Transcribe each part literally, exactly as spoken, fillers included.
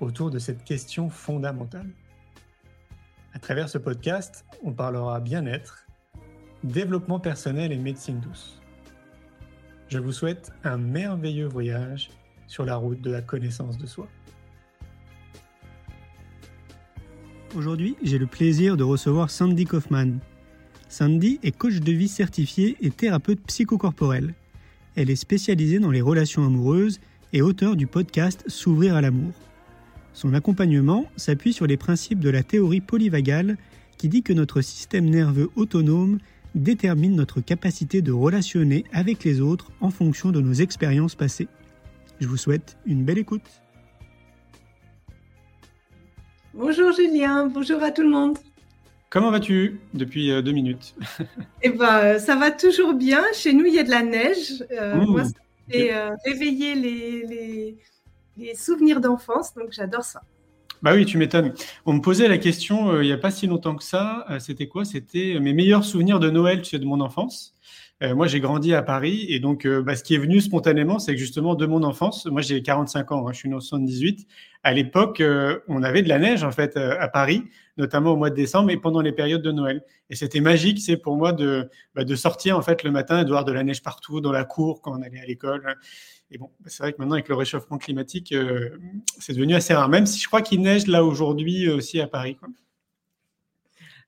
autour de cette question fondamentale. À travers ce podcast, on parlera bien-être, développement personnel et médecine douce. Je vous souhaite un merveilleux voyage sur la route de la connaissance de soi. Aujourd'hui, j'ai le plaisir de recevoir Sandy Kaufmann. Sandy est coach de vie certifiée et thérapeute psychocorporelle. Elle est spécialisée dans les relations amoureuses et auteure du podcast « S'ouvrir à l'amour ». Son accompagnement s'appuie sur les principes de la théorie poly-vagale qui dit que notre système nerveux autonome détermine notre capacité de relationner avec les autres en fonction de nos expériences passées. Je vous souhaite une belle écoute. Bonjour Julien, bonjour à tout le monde. Comment vas-tu depuis euh, deux minutes? Eh ben, ça va toujours bien. Chez nous, il y a de la neige. Euh, mmh. Moi, ça me fait euh, réveiller les... les... les souvenirs d'enfance, donc j'adore ça. Bah oui, tu m'étonnes. On me posait la question euh, il n'y a pas si longtemps que ça, euh, c'était quoi? C'était mes meilleurs souvenirs de Noël, tu sais, de mon enfance. Euh, moi, j'ai grandi à Paris et donc euh, bah, ce qui est venu spontanément, c'est que justement de mon enfance, moi j'ai quarante-cinq ans, hein, je suis né en soixante-dix-huit. À l'époque, euh, on avait de la neige en fait euh, à Paris, notamment au mois de décembre et pendant les périodes de Noël. Et c'était magique, c'est pour moi de, bah, de sortir en fait le matin et de voir de la neige partout, dans la cour quand on allait à l'école. Hein. Et bon, c'est vrai que maintenant, avec le réchauffement climatique, euh, c'est devenu assez rare, même si je crois qu'il neige là aujourd'hui aussi à Paris, quoi.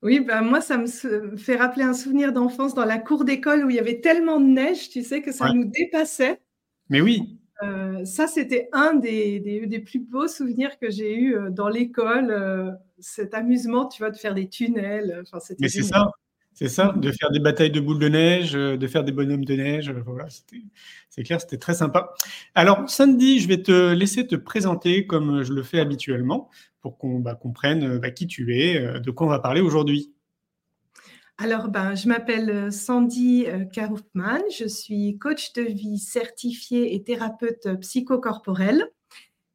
Oui, ben moi, ça me fait rappeler un souvenir d'enfance dans la cour d'école où il y avait tellement de neige, tu sais, que ça ouais. nous dépassait. Mais oui. Euh, ça, c'était un des, des, des plus beaux souvenirs que j'ai eus dans l'école, euh, cet amusement, tu vois, de faire des tunnels. Enfin, c'était Mais c'est génial. ça C'est ça, de faire des batailles de boules de neige, de faire des bonhommes de neige. Voilà, c'était, c'est clair, c'était très sympa. Alors, Sandy, je vais te laisser te présenter comme je le fais habituellement pour qu'on bah, comprenne bah, qui tu es, de quoi on va parler aujourd'hui. Alors, ben, je m'appelle Sandy Kaufmann, je suis coach de vie certifiée et thérapeute psychocorporelle.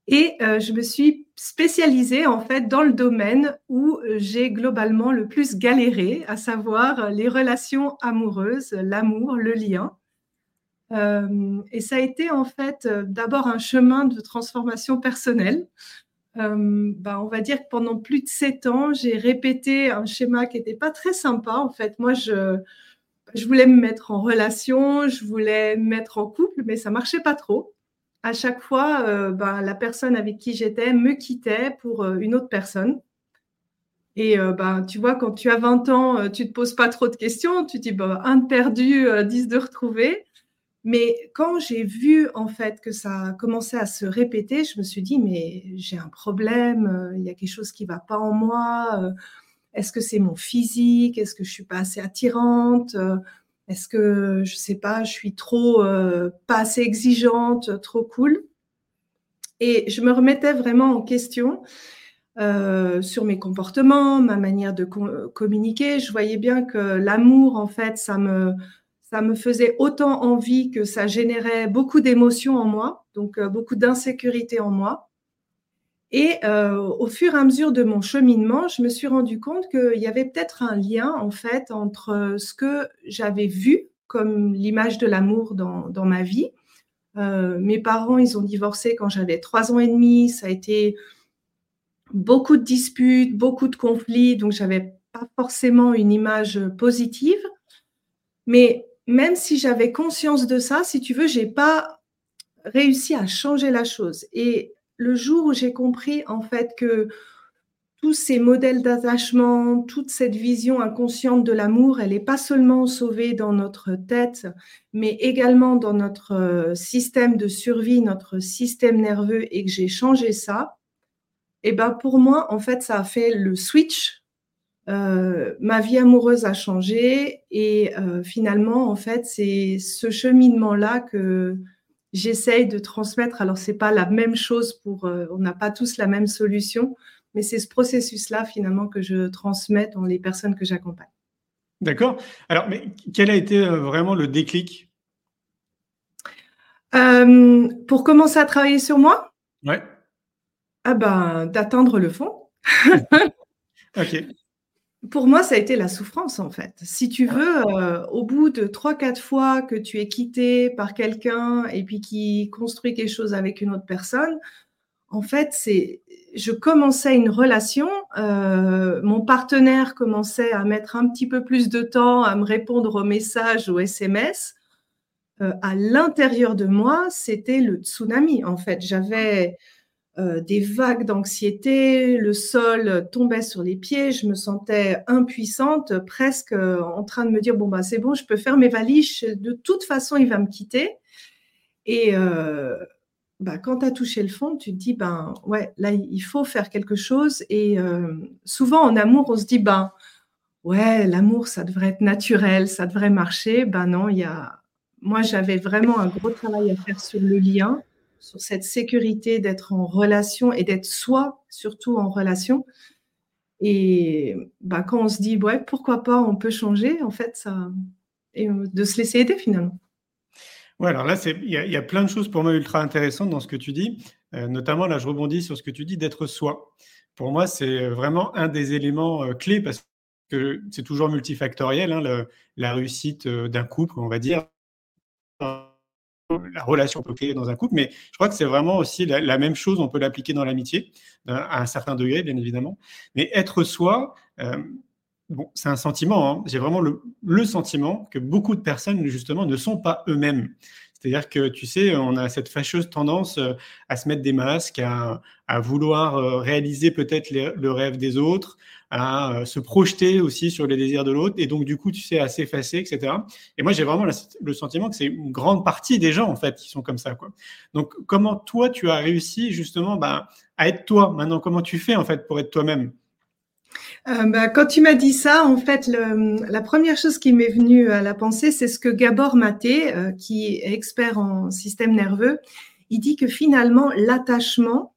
Et euh, je me suis spécialisée en fait dans le domaine où j'ai globalement le plus galéré, à savoir les relations amoureuses, l'amour, le lien. Euh, et ça a été en fait euh, d'abord un chemin de transformation personnelle. Euh, bah, on va dire que pendant plus de sept ans, j'ai répété un schéma qui n'était pas très sympa. En fait, moi, je, je voulais me mettre en relation, je voulais me mettre en couple, mais ça ne marchait pas trop. À chaque fois, euh, bah, la personne avec qui j'étais me quittait pour euh, une autre personne. Et euh, bah, tu vois, quand tu as vingt ans, euh, tu ne te poses pas trop de questions. Tu te dis, bah, un de perdu, euh, dix de retrouvé. Mais quand j'ai vu en fait, que ça commençait à se répéter, je me suis dit, mais j'ai un problème. Il euh, y a quelque chose qui ne va pas en moi. Euh, est-ce que c'est mon physique? Est-ce que je ne suis pas assez attirante? euh, Est-ce que, je ne sais pas, je suis trop, euh, pas assez exigeante, trop cool? Et je me remettais vraiment en question euh, sur mes comportements, ma manière de com- communiquer. Je voyais bien que l'amour, en fait, ça me, ça me faisait autant envie que ça générait beaucoup d'émotions en moi, donc euh, beaucoup d'insécurité en moi. Et euh, au fur et à mesure de mon cheminement, je me suis rendu compte qu'il y avait peut-être un lien en fait entre ce que j'avais vu comme l'image de l'amour dans, dans ma vie. Euh, mes parents, ils ont divorcé quand j'avais trois ans et demi. Ça a été beaucoup de disputes, beaucoup de conflits, donc j'avais pas forcément une image positive. Mais même si j'avais conscience de ça, si tu veux, j'ai pas réussi à changer la chose. Et le jour où j'ai compris en fait que tous ces modèles d'attachement, toute cette vision inconsciente de l'amour, elle n'est pas seulement sauvée dans notre tête, mais également dans notre système de survie, notre système nerveux, et que j'ai changé ça, et ben pour moi, en fait, ça a fait le switch. Euh, ma vie amoureuse a changé et euh, finalement, en fait, c'est ce cheminement-là que... j'essaye de transmettre. Alors, ce n'est pas la même chose pour, euh, on n'a pas tous la même solution, mais c'est ce processus-là, finalement, que je transmets dans les personnes que j'accompagne. D'accord. Alors, mais quel a été euh, vraiment le déclic ? euh, Pour commencer à travailler sur moi ? Ouais. Ah ben, d'atteindre le fond. Ok. Pour moi, ça a été la souffrance, en fait. Si tu veux, euh, au bout de trois quatre fois que tu es quitté par quelqu'un et puis qui construit quelque chose avec une autre personne, en fait, c'est, je commençais une relation, euh, mon partenaire commençait à mettre un petit peu plus de temps à me répondre aux messages, aux S M S. Euh, à l'intérieur de moi, c'était le tsunami, en fait. J'avais... Euh, des vagues d'anxiété, le sol tombait sur les pieds, je me sentais impuissante, presque euh, en train de me dire « bon, bah, c'est bon, je peux faire mes valises, de toute façon, il va me quitter ». Et euh, bah, quand tu as touché le fond, tu te dis ben, « ouais, là, il faut faire quelque chose ». Et euh, souvent, en amour, on se dit ben, « ouais, l'amour, ça devrait être naturel, ça devrait marcher ». Ben non, il y a... moi, j'avais vraiment un gros travail à faire sur le lien, sur cette sécurité d'être en relation et d'être soi, surtout en relation. Et bah, quand on se dit, ouais, pourquoi pas, on peut changer, en fait, ça, et de se laisser aider finalement. Ouais, alors là, il y, y a plein de choses pour moi ultra intéressantes dans ce que tu dis. Euh, notamment, là, je rebondis sur ce que tu dis d'être soi. Pour moi, c'est vraiment un des éléments euh, clés parce que c'est toujours multifactoriel, hein, le, la réussite euh, d'un couple, on va dire. La relation peut créer dans un couple, mais je crois que c'est vraiment aussi la, la même chose, on peut l'appliquer dans l'amitié, à un certain degré, bien évidemment. Mais être soi, euh, bon, c'est un sentiment, hein. J'ai vraiment le, le sentiment que beaucoup de personnes, justement, ne sont pas eux-mêmes. C'est-à-dire que, tu sais, on a cette fâcheuse tendance à se mettre des masques, à, à vouloir réaliser peut-être les, le rêve des autres, à se projeter aussi sur les désirs de l'autre, et donc, du coup, tu sais, à s'effacer, et cetera. Et moi, j'ai vraiment la, le sentiment que c'est une grande partie des gens, en fait, qui sont comme ça, quoi. Donc, comment, toi, tu as réussi, justement, bah, à être toi ? Maintenant, comment tu fais, en fait, pour être toi-même ? Euh, bah, quand tu m'as dit ça, en fait, le, la première chose qui m'est venue à la pensée, c'est ce que Gabor Mathé, euh, qui est expert en système nerveux, il dit que finalement, l'attachement,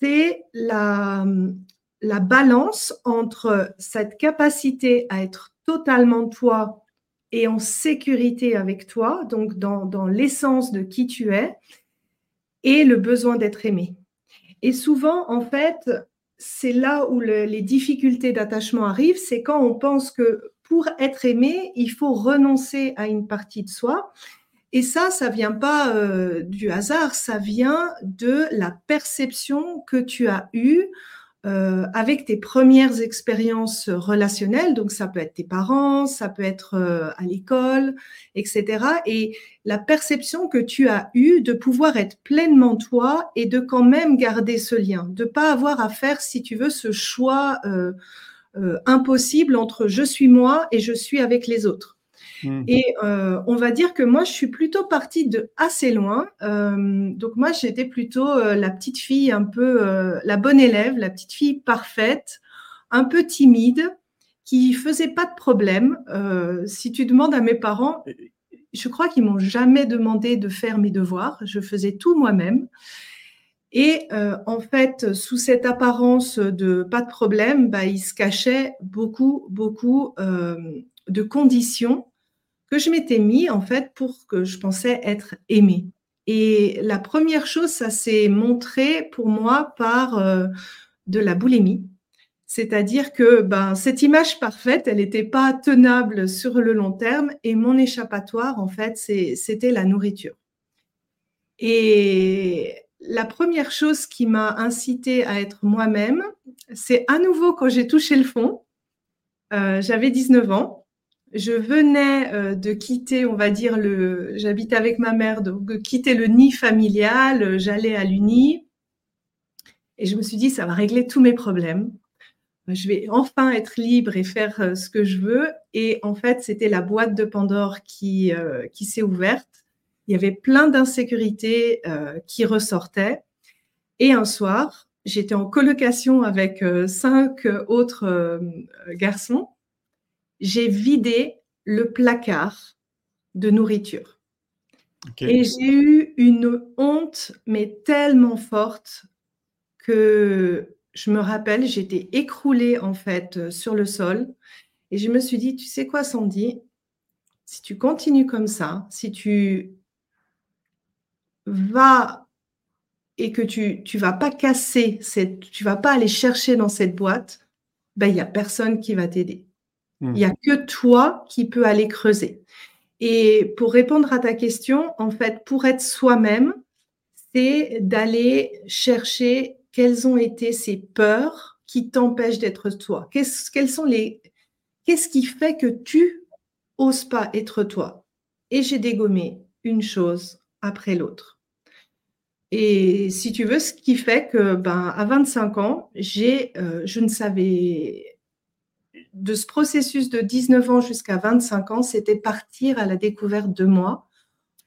c'est la, la balance entre cette capacité à être totalement toi et en sécurité avec toi, donc dans, dans l'essence de qui tu es, et le besoin d'être aimé. Et souvent, en fait... c'est là où le, les difficultés d'attachement arrivent, c'est quand on pense que pour être aimé, il faut renoncer à une partie de soi. Et ça, ça ne vient pas euh, du hasard, ça vient de la perception que tu as eue euh, avec tes premières expériences relationnelles. Donc, ça peut être tes parents, ça peut être euh, à l'école, et cetera. Et la perception que tu as eue de pouvoir être pleinement toi et de quand même garder ce lien, de pas avoir à faire, si tu veux, ce choix euh, euh, impossible entre je suis moi et je suis avec les autres. Mmh. Et euh, on va dire que moi, je suis plutôt partie de assez loin. Euh, donc moi, j'étais plutôt euh, la petite fille un peu, euh, la bonne élève, la petite fille parfaite, un peu timide, qui faisait pas de problème. Euh, si tu demandes à mes parents... je crois qu'ils ne m'ont jamais demandé de faire mes devoirs. Je faisais tout moi-même. Et euh, en fait, sous cette apparence de pas de problème, bah, il se cachait beaucoup, beaucoup euh, de conditions que je m'étais mis en fait pour que je pensais être aimée. Et la première chose, ça s'est montré pour moi par euh, de la boulimie. C'est-à-dire que ben, cette image parfaite, elle n'était pas tenable sur le long terme et mon échappatoire, en fait, c'est, c'était la nourriture. Et la première chose qui m'a incitée à être moi-même, c'est à nouveau quand j'ai touché le fond, euh, j'avais dix-neuf ans, je venais euh, de quitter, on va dire, le, j'habitais avec ma mère, donc quitter le nid familial, j'allais à l'Uni et je me suis dit, ça va régler tous mes problèmes. Je vais enfin être libre et faire ce que je veux. Et en fait, c'était la boîte de Pandore qui, euh, qui s'est ouverte. Il y avait plein d'insécurités euh, qui ressortaient. Et un soir, j'étais en colocation avec euh, cinq autres euh, garçons. J'ai vidé le placard de nourriture. Okay. Et j'ai eu eu une honte, mais tellement forte que je me rappelle, j'étais écroulée en fait sur le sol et je me suis dit, tu sais quoi Sandy, si tu continues comme ça, si tu vas et que tu tu vas pas casser, cette, tu vas pas aller chercher dans cette boîte, ben il y a personne qui va t'aider. Il mmh. y a que toi qui peux aller creuser. Et pour répondre à ta question, en fait, pour être soi-même, c'est d'aller chercher quelles ont été ces peurs qui t'empêchent d'être toi. Qu'est-ce, quelles sont les, qu'est-ce qui fait que tu n'oses pas être toi? Et j'ai dégommé une chose après l'autre. Et si tu veux, ce qui fait que, ben, à vingt-cinq ans, j'ai, euh, je ne savais... De ce processus de dix-neuf ans jusqu'à vingt-cinq ans, c'était partir à la découverte de moi,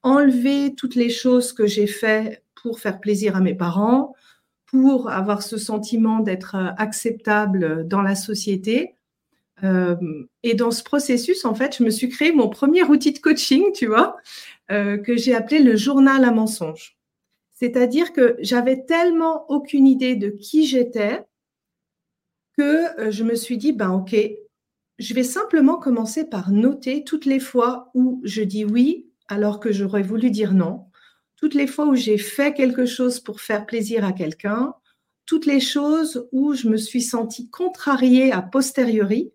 enlever toutes les choses que j'ai faites pour faire plaisir à mes parents, pour avoir ce sentiment d'être acceptable dans la société. Euh, et dans ce processus, en fait, je me suis créé mon premier outil de coaching, tu vois, euh, que j'ai appelé le journal à mensonges. C'est-à-dire que j'avais tellement aucune idée de qui j'étais que je me suis dit, ben ok, je vais simplement commencer par noter toutes les fois où je dis oui alors que j'aurais voulu dire non, toutes les fois où j'ai fait quelque chose pour faire plaisir à quelqu'un, toutes les choses où je me suis sentie contrariée a posteriori.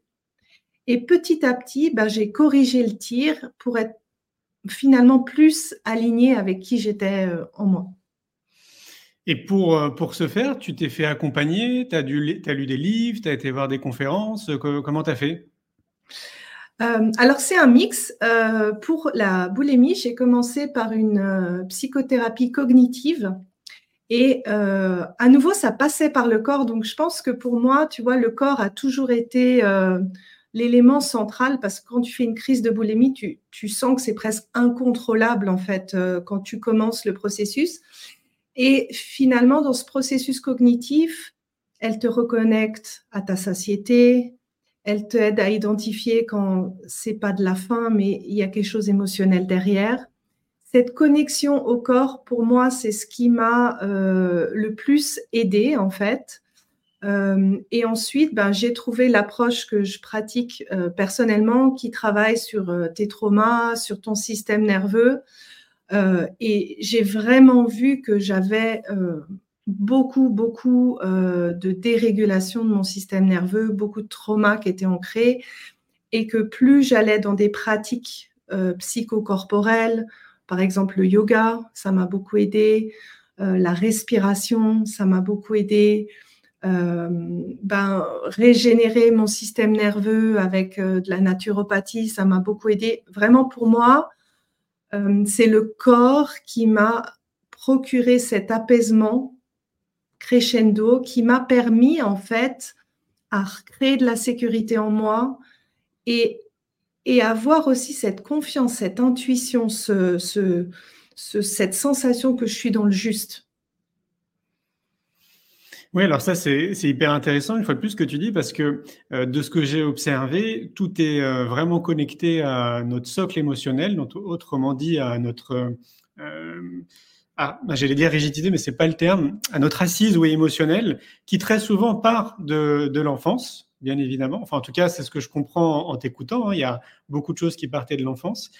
Et petit à petit, ben, j'ai corrigé le tir pour être finalement plus alignée avec qui j'étais en moi. Et pour, pour ce faire, tu t'es fait accompagner, tu as lu des livres, tu as été voir des conférences, que, comment tu as fait ? euh, Alors, c'est un mix. Euh, pour la boulimie, j'ai commencé par une euh, psychothérapie cognitive et euh, à nouveau, ça passait par le corps. Donc, je pense que pour moi, tu vois, le corps a toujours été euh, l'élément central parce que quand tu fais une crise de boulimie, tu, tu sens que c'est presque incontrôlable en fait euh, quand tu commences le processus. Et finalement, dans ce processus cognitif, elle te reconnecte à ta satiété, elle t'aide à identifier quand c'est pas de la faim, mais il y a quelque chose d'émotionnel derrière. Cette connexion au corps, pour moi, c'est ce qui m'a euh, le plus aidée, en fait. Euh, et ensuite, ben, j'ai trouvé l'approche que je pratique euh, personnellement, qui travaille sur euh, tes traumas, sur ton système nerveux. Euh, et j'ai vraiment vu que j'avais euh, beaucoup, beaucoup euh, de dérégulation de mon système nerveux, beaucoup de traumas qui étaient ancrés et que plus j'allais dans des pratiques euh, psychocorporelles, par exemple le yoga, ça m'a beaucoup aidée, euh, la respiration, ça m'a beaucoup aidée, euh, ben, régénérer mon système nerveux avec euh, de la naturopathie, ça m'a beaucoup aidée. Vraiment pour moi, c'est le corps qui m'a procuré cet apaisement crescendo qui m'a permis en fait à recréer de la sécurité en moi et, et avoir aussi cette confiance, cette intuition, ce, ce, ce, cette sensation que je suis dans le juste. Oui, alors ça, c'est, c'est hyper intéressant, une fois de plus, ce que tu dis, parce que euh, de ce que j'ai observé, tout est euh, vraiment connecté à notre socle émotionnel, notre, autrement dit à notre, euh, à, j'allais dire rigidité, mais ce n'est pas le terme, à notre assise oui, émotionnelle, qui très souvent part de, de l'enfance, bien évidemment. Enfin, en tout cas, c'est ce que je comprends en, en t'écoutant, hein. Il y a beaucoup de choses qui partaient de l'enfance.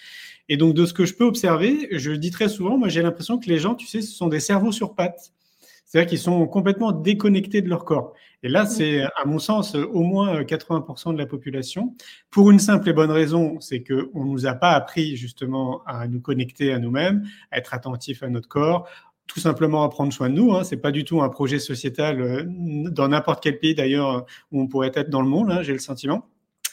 Et donc, de ce que je peux observer, je dis très souvent, moi, j'ai l'impression que les gens, tu sais, ce sont des cerveaux sur pattes. C'est-à-dire qu'ils sont complètement déconnectés de leur corps. Et là, c'est, à mon sens, au moins quatre-vingts pour cent de la population. Pour une simple et bonne raison, c'est qu'on ne nous a pas appris justement à nous connecter à nous-mêmes, à être attentifs à notre corps, tout simplement à prendre soin de nous. Hein. Ce n'est pas du tout un projet sociétal dans n'importe quel pays, d'ailleurs, où on pourrait être dans le monde, hein, j'ai le sentiment.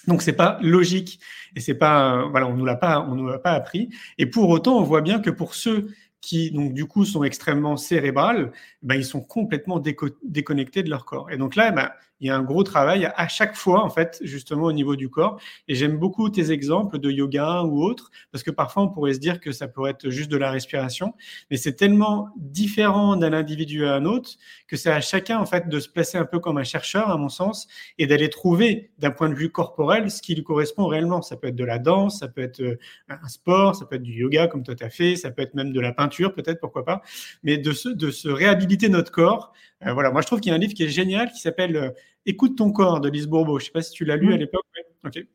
Donc, ce n'est pas logique et c'est pas, voilà, on ne nous l'a pas, on nous l'a pas appris. Et pour autant, on voit bien que pour ceux qui, donc, du coup, sont extrêmement cérébrales, ben, ils sont complètement déco- déconnectés de leur corps. Et donc là, ben, il y a un gros travail à, à chaque fois, en fait, justement, au niveau du corps. Et j'aime beaucoup tes exemples de yoga ou autres, parce que parfois, on pourrait se dire que ça pourrait être juste de la respiration, mais c'est tellement différent d'un individu à un autre que c'est à chacun, en fait, de se placer un peu comme un chercheur, à mon sens, et d'aller trouver, d'un point de vue corporel, ce qui lui correspond réellement. Ça peut être de la danse, ça peut être un sport, ça peut être du yoga, comme toi, tu as fait, ça peut être même de la peinture, peinture peut-être, pourquoi pas, mais de se, de se réhabiliter notre corps. Euh, voilà, moi je trouve qu'il y a un livre qui est génial qui s'appelle euh, « Écoute ton corps » de Lise Bourbeau. Je ne sais pas si tu l'as lu à l'époque. Ouais. Okay.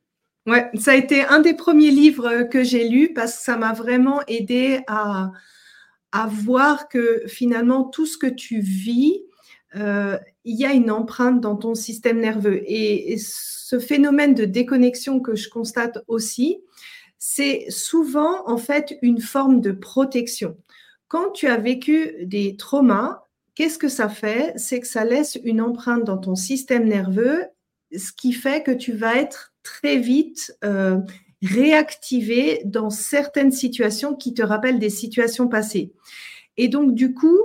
Ouais, ça a été un des premiers livres que j'ai lu parce que ça m'a vraiment aidé à, à voir que finalement tout ce que tu vis, euh, il y a une empreinte dans ton système nerveux. Et, et ce phénomène de déconnexion que je constate aussi, c'est souvent en fait une forme de protection. Quand tu as vécu des traumas, qu'est-ce que ça fait ? C'est que ça laisse une empreinte dans ton système nerveux, ce qui fait que tu vas être très vite euh, réactivé dans certaines situations qui te rappellent des situations passées. Et donc, du coup,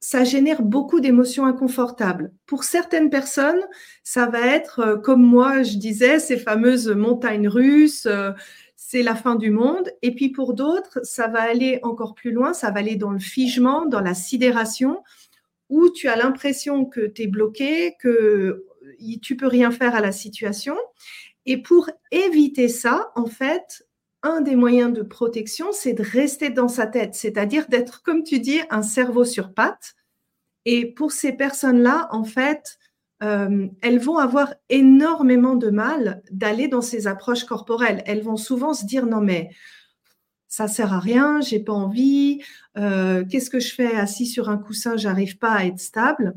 ça génère beaucoup d'émotions inconfortables. Pour certaines personnes, ça va être, euh, comme moi, je disais, ces fameuses montagnes russes, euh, c'est la fin du monde. Et puis pour d'autres, ça va aller encore plus loin, ça va aller dans le figement, dans la sidération, où tu as l'impression que tu es bloqué, que tu ne peux rien faire à la situation. Et pour éviter ça, en fait, un des moyens de protection, c'est de rester dans sa tête, c'est-à-dire d'être, comme tu dis, un cerveau sur pattes. Et pour ces personnes-là, en fait, euh, elles vont avoir énormément de mal d'aller dans ces approches corporelles. Elles vont souvent se dire « non mais ça sert à rien, j'ai pas envie, euh, qu'est-ce que je fais assis sur un coussin, j'arrive pas à être stable ».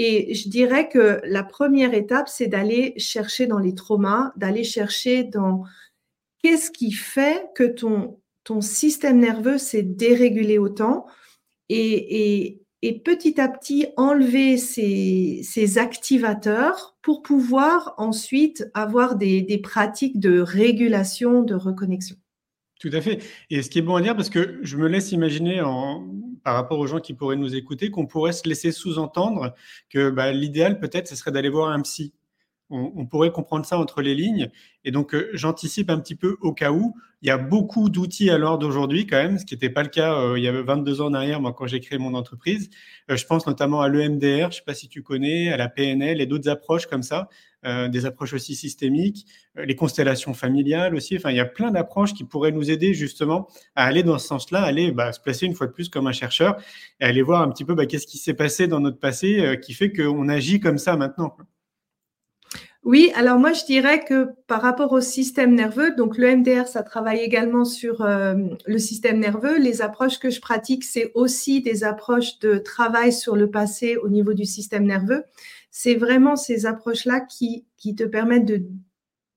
Et je dirais que la première étape, c'est d'aller chercher dans les traumas, d'aller chercher dans qu'est-ce qui fait que ton, ton système nerveux s'est dérégulé autant et, et, et petit à petit enlever ces, ces activateurs pour pouvoir ensuite avoir des, des pratiques de régulation, de reconnexion. Tout à fait. Et ce qui est bon à dire, parce que je me laisse imaginer en, par rapport aux gens qui pourraient nous écouter, qu'on pourrait se laisser sous-entendre que bah, l'idéal peut-être, ce serait d'aller voir un psy. On, on pourrait comprendre ça entre les lignes. Et donc, euh, j'anticipe un petit peu au cas où. Il y a beaucoup d'outils à l'heure d'aujourd'hui quand même, ce qui n'était pas le cas euh, il y a vingt-deux ans en arrière, moi, quand j'ai créé mon entreprise. Euh, je pense notamment à l'E M D R, je ne sais pas si tu connais, à la P N L et d'autres approches comme ça, euh, des approches aussi systémiques, euh, les constellations familiales aussi. Enfin, il y a plein d'approches qui pourraient nous aider justement à aller dans ce sens-là, aller bah, se placer une fois de plus comme un chercheur et aller voir un petit peu bah, qu'est-ce qui s'est passé dans notre passé euh, qui fait qu'on agit comme ça maintenant, quoi. Oui, alors moi je dirais que par rapport au système nerveux, donc le M D R ça travaille également sur euh, le système nerveux, les approches que je pratique c'est aussi des approches de travail sur le passé au niveau du système nerveux, c'est vraiment ces approches-là qui, qui te permettent de,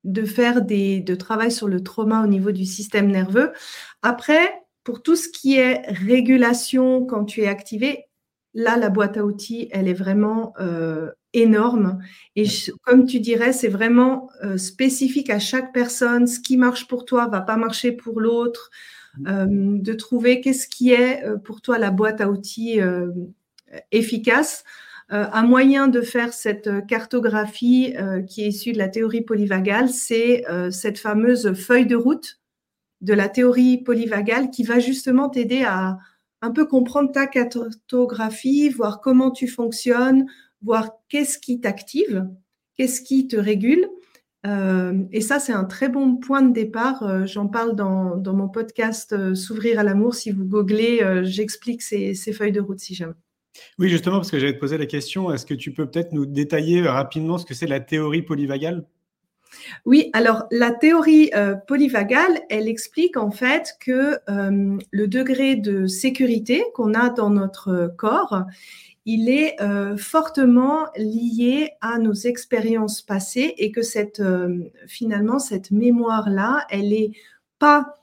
de faire des, de travail sur le trauma au niveau du système nerveux. Après, pour tout ce qui est régulation quand tu es activé, là la boîte à outils elle est vraiment... Euh, énorme et je, comme tu dirais c'est vraiment euh, spécifique à chaque personne, ce qui marche pour toi va pas marcher pour l'autre, euh, de trouver qu'est-ce qui est euh, pour toi la boîte à outils euh, efficace. Euh, un moyen de faire cette cartographie euh, qui est issue de la théorie polyvagale, c'est euh, cette fameuse feuille de route de la théorie polyvagale qui va justement t'aider à un peu comprendre ta cartographie, voir comment tu fonctionnes, voir qu'est-ce qui t'active, qu'est-ce qui te régule. Euh, et ça, c'est un très bon point de départ. Euh, j'en parle dans, dans mon podcast euh, « S'ouvrir à l'amour ». Si vous googlez, euh, j'explique ces, ces feuilles de route si jamais. Oui, justement, parce que j'allais te poser la question, est-ce que tu peux peut-être nous détailler rapidement ce que c'est la théorie polyvagale ? Oui, alors la théorie euh, polyvagale, elle explique en fait que euh, le degré de sécurité qu'on a dans notre corps, il est euh, fortement lié à nos expériences passées et que cette, euh, finalement, cette mémoire-là, elle n'est pas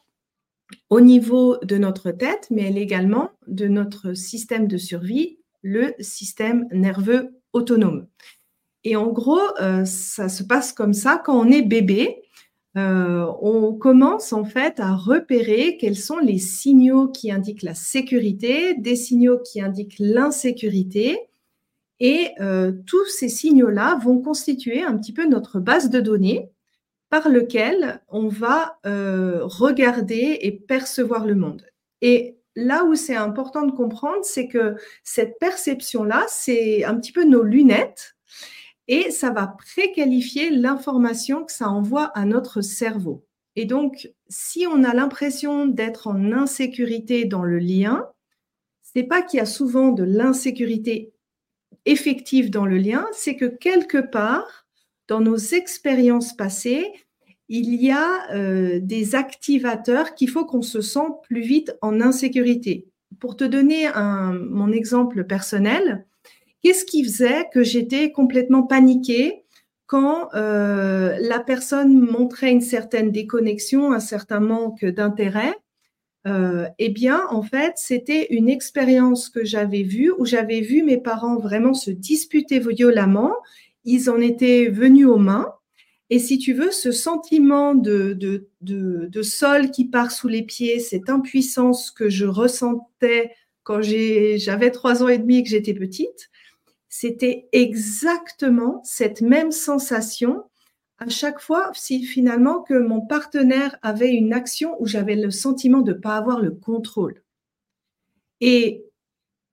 au niveau de notre tête, mais elle est également de notre système de survie, le système nerveux autonome. Et en gros, euh, ça se passe comme ça. Quand on est bébé, euh, on commence en fait à repérer quels sont les signaux qui indiquent la sécurité, des signaux qui indiquent l'insécurité. Et euh, tous ces signaux-là vont constituer un petit peu notre base de données par laquelle on va euh, regarder et percevoir le monde. Et là où c'est important de comprendre, c'est que cette perception-là, c'est un petit peu nos lunettes. Et ça va préqualifier l'information que ça envoie à notre cerveau. Et donc, si on a l'impression d'être en insécurité dans le lien, c'est pas qu'il y a souvent de l'insécurité effective dans le lien, c'est que quelque part, dans nos expériences passées, il y a euh, des activateurs qu'il faut qu'on se sente plus vite en insécurité. Pour te donner un, mon exemple personnel, qu'est-ce qui faisait que j'étais complètement paniquée quand euh, la personne montrait une certaine déconnexion, un certain manque d'intérêt? Euh, eh bien, en fait, c'était une expérience que j'avais vue, où j'avais vu mes parents vraiment se disputer violemment. Ils en étaient venus aux mains. Et si tu veux, ce sentiment de, de, de, de sol qui part sous les pieds, cette impuissance que je ressentais quand j'ai, j'avais trois ans et demi et que j'étais petite, c'était exactement cette même sensation à chaque fois si finalement que mon partenaire avait une action où j'avais le sentiment de ne pas avoir le contrôle. Et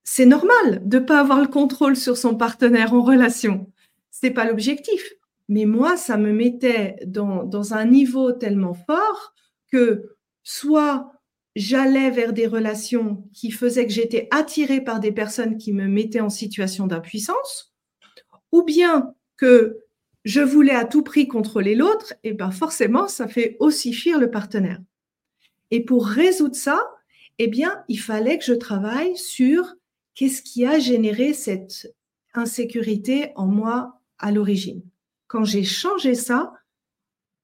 c'est normal de ne pas avoir le contrôle sur son partenaire en relation. Ce n'est pas l'objectif. Mais moi, ça me mettait dans, dans un niveau tellement fort que soit j'allais vers des relations qui faisaient que j'étais attirée par des personnes qui me mettaient en situation d'impuissance, ou bien que je voulais à tout prix contrôler l'autre, et bien forcément, ça fait aussi fuir le partenaire. Et pour résoudre ça, eh bien, il fallait que je travaille sur qu'est-ce qui a généré cette insécurité en moi à l'origine. Quand j'ai changé ça,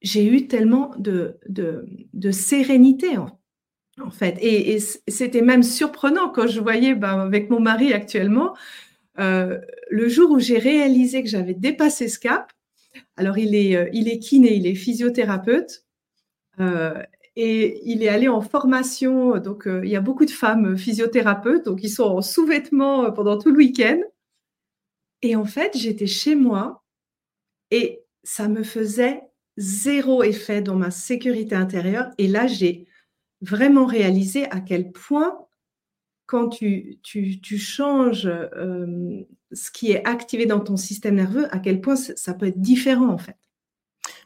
j'ai eu tellement de, de, de sérénité, en, en fait. Et, et c'était même surprenant quand je voyais, ben, avec mon mari actuellement, euh, le jour où j'ai réalisé que j'avais dépassé ce cap. Alors, il est, il est kiné, il est physiothérapeute euh, et il est allé en formation. Donc, euh, il y a beaucoup de femmes physiothérapeutes, donc ils sont en sous-vêtements pendant tout le week-end. Et en fait, j'étais chez moi. Et ça me faisait zéro effet dans ma sécurité intérieure. Et là, j'ai vraiment réalisé à quel point, quand tu, tu, tu changes euh, ce qui est activé dans ton système nerveux, à quel point ça peut être différent, en fait.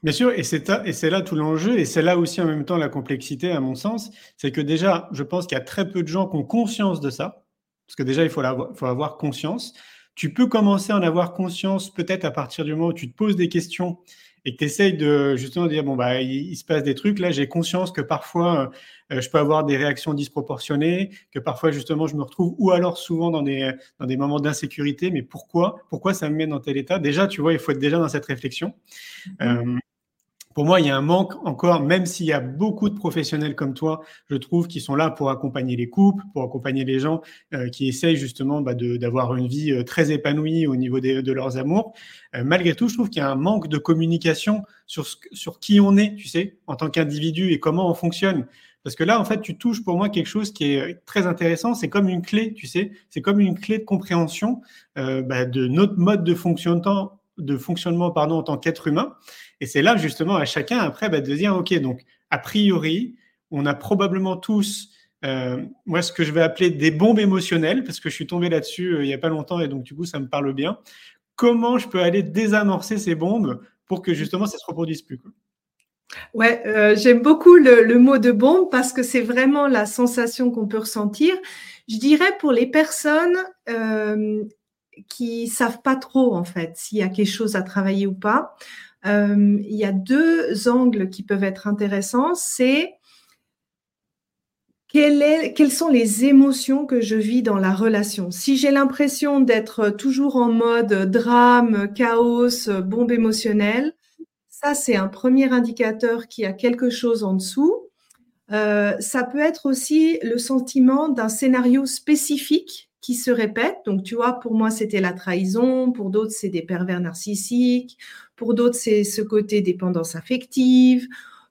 Bien sûr, et c'est, et c'est là tout l'enjeu, et c'est là aussi en même temps la complexité, à mon sens. C'est que déjà, je pense qu'il y a très peu de gens qui ont conscience de ça, parce que déjà, il faut, la, faut avoir conscience. Tu peux commencer à en avoir conscience peut-être à partir du moment où tu te poses des questions et que tu essayes de justement dire, bon, bah, il, il se passe des trucs. Là, j'ai conscience que parfois, euh, je peux avoir des réactions disproportionnées, que parfois, justement, je me retrouve ou alors souvent dans des, dans des moments d'insécurité. Mais pourquoi, pourquoi ça me met dans tel état? Déjà, tu vois, il faut être déjà dans cette réflexion. Mmh. Euh, Pour moi, il y a un manque encore, même s'il y a beaucoup de professionnels comme toi, je trouve, qui sont là pour accompagner les couples, pour accompagner les gens euh, qui essayent justement bah, de, d'avoir une vie euh, très épanouie au niveau des, de leurs amours. Euh, malgré tout, je trouve qu'il y a un manque de communication sur, ce, sur qui on est, tu sais, en tant qu'individu et comment on fonctionne. Parce que là, en fait, tu touches pour moi quelque chose qui est très intéressant. C'est comme une clé, tu sais, c'est comme une clé de compréhension euh, bah, de notre mode de fonctionnement. de fonctionnement pardon, en tant qu'être humain. Et c'est là, justement, à chacun, après, bah, de dire, OK, donc, a priori, on a probablement tous, euh, moi, ce que je vais appeler des bombes émotionnelles, parce que je suis tombé là-dessus euh, il n'y a pas longtemps, et donc, du coup, ça me parle bien. Comment je peux aller désamorcer ces bombes pour que, justement, ça ne se reproduise plus, quoi. Ouais, euh, j'aime beaucoup le, le mot de bombe, parce que c'est vraiment la sensation qu'on peut ressentir. Je dirais, pour les personnes... Euh, qui ne savent pas trop, en fait, s'il y a quelque chose à travailler ou pas. Euh, il y a deux angles qui peuvent être intéressants. C'est quelle est, quelles sont les émotions que je vis dans la relation. Si j'ai l'impression d'être toujours en mode drame, chaos, bombe émotionnelle, ça, c'est un premier indicateur qu'il y a quelque chose en dessous. Euh, ça peut être aussi le sentiment d'un scénario spécifique qui se répètent. Donc, tu vois, pour moi, c'était la trahison. Pour d'autres, c'est des pervers narcissiques. Pour d'autres, c'est ce côté dépendance affective.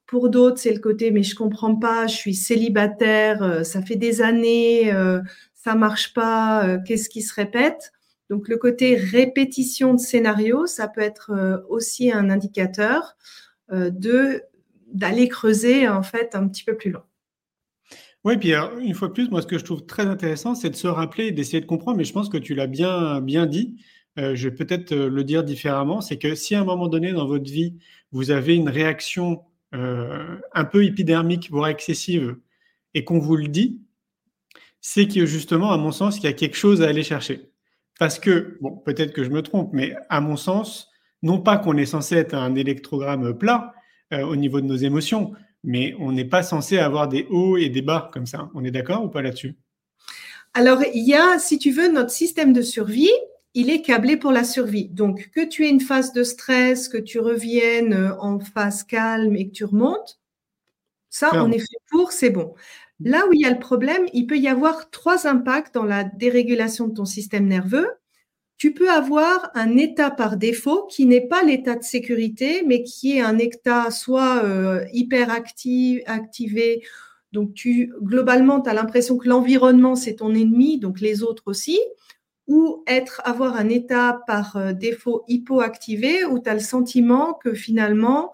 Pour d'autres, c'est le côté « mais je comprends pas, je suis célibataire, euh, ça fait des années, euh, ça marche pas, euh, qu'est-ce qui se répète ?» Donc, le côté répétition de scénario, ça peut être euh, aussi un indicateur euh, de, d'aller creuser, en fait, un petit peu plus loin. Oui, puis alors, une fois de plus, moi, ce que je trouve très intéressant, c'est de se rappeler et d'essayer de comprendre, mais je pense que tu l'as bien, bien dit, euh, je vais peut-être le dire différemment, c'est que si à un moment donné dans votre vie, vous avez une réaction euh, un peu épidermique, voire excessive, et qu'on vous le dit, c'est que justement, à mon sens, il y a quelque chose à aller chercher. Parce que, bon, peut-être que je me trompe, mais à mon sens, non pas qu'on est censé être un électrogramme plat euh, au niveau de nos émotions, mais on n'est pas censé avoir des hauts et des bas comme ça. On est d'accord ou pas là-dessus ? Alors, il y a, si tu veux, notre système de survie, il est câblé pour la survie. Donc, que tu aies une phase de stress, que tu reviennes en phase calme et que tu remontes, ça, on est fait pour, c'est bon. Là où il y a le problème, il peut y avoir trois impacts dans la dérégulation de ton système nerveux. Tu peux avoir un état par défaut qui n'est pas l'état de sécurité, mais qui est un état soit euh, hyperactif, activé. Donc, tu, globalement, tu as l'impression que l'environnement, c'est ton ennemi, donc les autres aussi. Ou être, avoir un état par euh, défaut hypoactivé, où tu as le sentiment que finalement,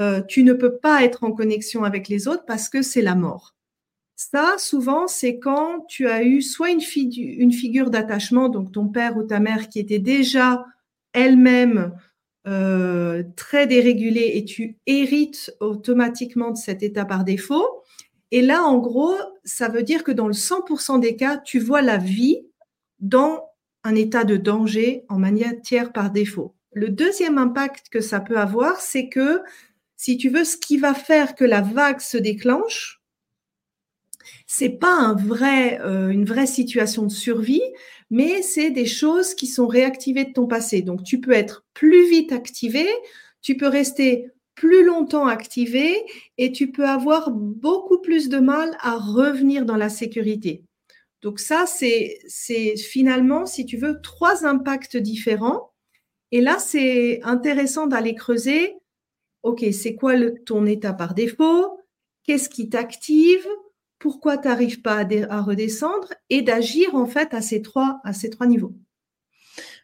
euh, tu ne peux pas être en connexion avec les autres parce que c'est la mort. Ça, souvent, c'est quand tu as eu soit une, figu- une figure d'attachement, donc ton père ou ta mère qui était déjà elle-même euh, très dérégulée et tu hérites automatiquement de cet état par défaut. Et là, en gros, ça veut dire que dans le cent pour cent des cas, tu vois la vie dans un état de danger en matière par défaut. Le deuxième impact que ça peut avoir, c'est que, si tu veux, ce qui va faire que la vague se déclenche, c'est pas un vrai, euh, une vraie situation de survie, mais c'est des choses qui sont réactivées de ton passé. Donc, tu peux être plus vite activé, tu peux rester plus longtemps activé et tu peux avoir beaucoup plus de mal à revenir dans la sécurité. Donc, ça, c'est, c'est finalement, si tu veux, trois impacts différents. Et là, c'est intéressant d'aller creuser. OK, c'est quoi le, ton état par défaut ? Qu'est-ce qui t'active ? Pourquoi tu n'arrives pas à, dé- à redescendre et d'agir en fait à ces trois, à ces trois niveaux.